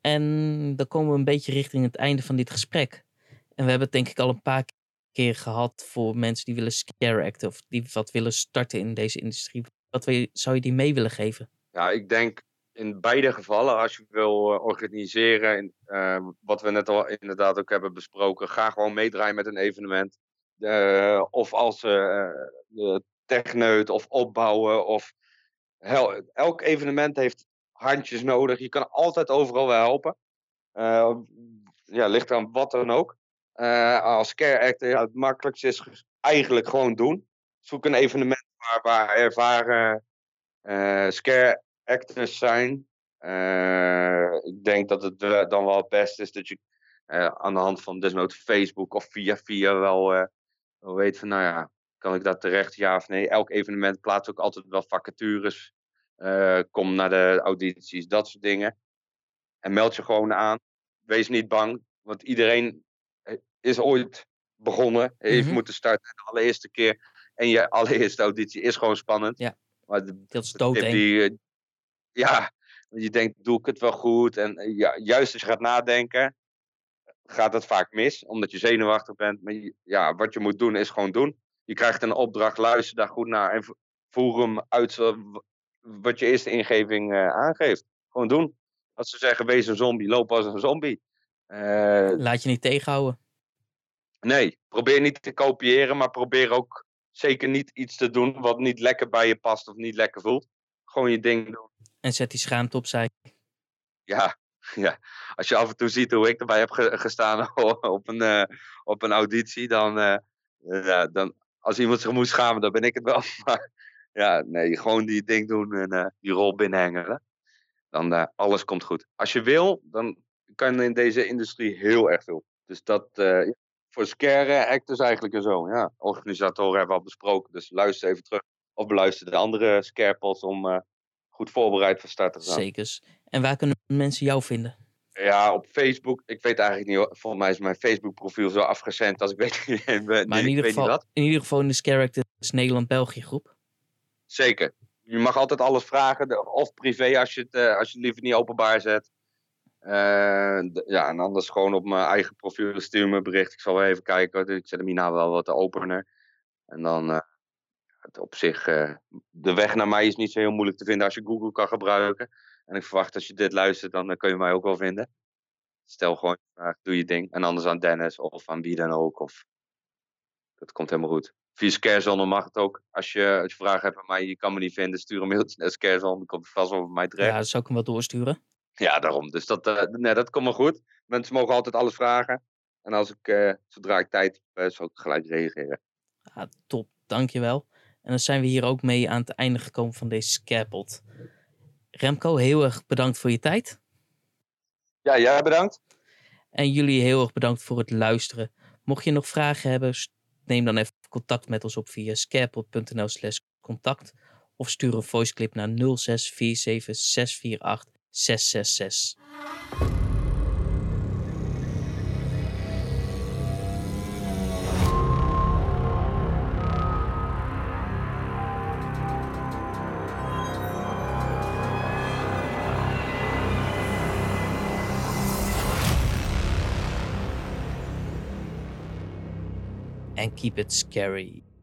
En dan komen we een beetje richting het einde van dit gesprek. En we hebben het denk ik al een paar keer gehad voor mensen die willen scare acten of die wat willen starten in deze industrie. Wat zou je die mee willen geven? Ja, ik denk in beide gevallen, als je wil organiseren, uh, wat we net al inderdaad ook hebben besproken, ga gewoon meedraaien met een evenement. Uh, of als uh, uh, techneut of opbouwen. Of hel- elk evenement heeft handjes nodig. Je kan altijd overal wel helpen. Uh, ja, ligt aan wat dan ook. Uh, als scare actor, ja, het makkelijkste is eigenlijk gewoon doen. Zoek een evenement waar, waar ervaren uh, scare actors zijn. Uh, ik denk dat het uh, dan wel het beste is dat je uh, aan de hand van desnoods Facebook of via via wel... Uh, weet van, nou ja, kan ik dat terecht, ja of nee. Elk evenement plaatst ook altijd wel vacatures. Uh, kom naar de audities, dat soort dingen. En meld je gewoon aan. Wees niet bang, want iedereen is ooit begonnen. Heeft mm-hmm. moeten starten de allereerste keer. En je allereerste auditie is gewoon spannend. Ja, maar de, dat is doodeng. Ja, je denkt, doe ik het wel goed? En ja, juist als je gaat nadenken, gaat dat vaak mis, omdat je zenuwachtig bent. Maar je, ja, wat je moet doen is gewoon doen. Je krijgt een opdracht, luister daar goed naar en voer hem uit wat je eerste ingeving uh, aangeeft. Gewoon doen. Als ze zeggen, wees een zombie, loop als een zombie. Uh, Laat je niet tegenhouden. Nee, probeer niet te kopiëren, maar probeer ook zeker niet iets te doen wat niet lekker bij je past of niet lekker voelt. Gewoon je ding doen. En zet die schaamte opzij. Ja. Ja, als je af en toe ziet hoe ik erbij heb ge- gestaan op een, uh, op een auditie, dan, uh, ja, dan als iemand zich moest schamen, dan ben ik het wel. Maar ja, nee, gewoon die ding doen en uh, die rol binnenhengelen. Dan uh, alles komt goed. Als je wil, dan kan je in deze industrie heel erg veel. Dus dat uh, voor scare actors eigenlijk en zo. Ja, organisatoren hebben we al besproken, dus luister even terug of beluister de andere scarepods om uh, goed voorbereid van start te gaan. Zekers. En waar kunnen mensen jou vinden? Ja, op Facebook. Ik weet eigenlijk niet. Volgens mij is mijn Facebook profiel zo afgezend als ik weet niet. Maar nee, in, ieder geval, niet in ieder geval in de Scare Actors Nederland-België groep. Zeker. Je mag altijd alles vragen. Of privé als je het, als je het liever niet openbaar zet. Uh, ja, en anders gewoon op mijn eigen profiel stuur me bericht. Ik zal wel even kijken. Ik zet hem hierna wel wat opener. En dan uh, op zich. Uh, de weg naar mij is niet zo heel moeilijk te vinden als je Google kan gebruiken. En ik verwacht als je dit luistert, dan uh, kun je mij ook wel vinden. Stel gewoon je vraag, doe je ding. En anders aan Dennis of aan wie dan ook. Of... Dat komt helemaal goed. Via SCAREZone mag het ook. Als je, als je vragen hebt aan mij, je kan me niet vinden, stuur een mailtje naar SCAREZone. Dan komt het vast over mij terecht. Ja, dat zou ik hem wel doorsturen. Ja, daarom. Dus dat, uh, nee, dat komt wel goed. Mensen mogen altijd alles vragen. En als ik, uh, zodra ik tijd heb, uh, zal ik gelijk reageren. Ah, top, dankjewel. En dan zijn we hier ook mee aan het einde gekomen van deze Scarepod. Remco, heel erg bedankt voor je tijd. Ja, jij bedankt. En jullie heel erg bedankt voor het luisteren. Mocht je nog vragen hebben, neem dan even contact met ons op via scarepod.nl slash contact. Of stuur een voiceclip naar nul zes vier zeven zes vier acht zes zes zes. And keep it scary.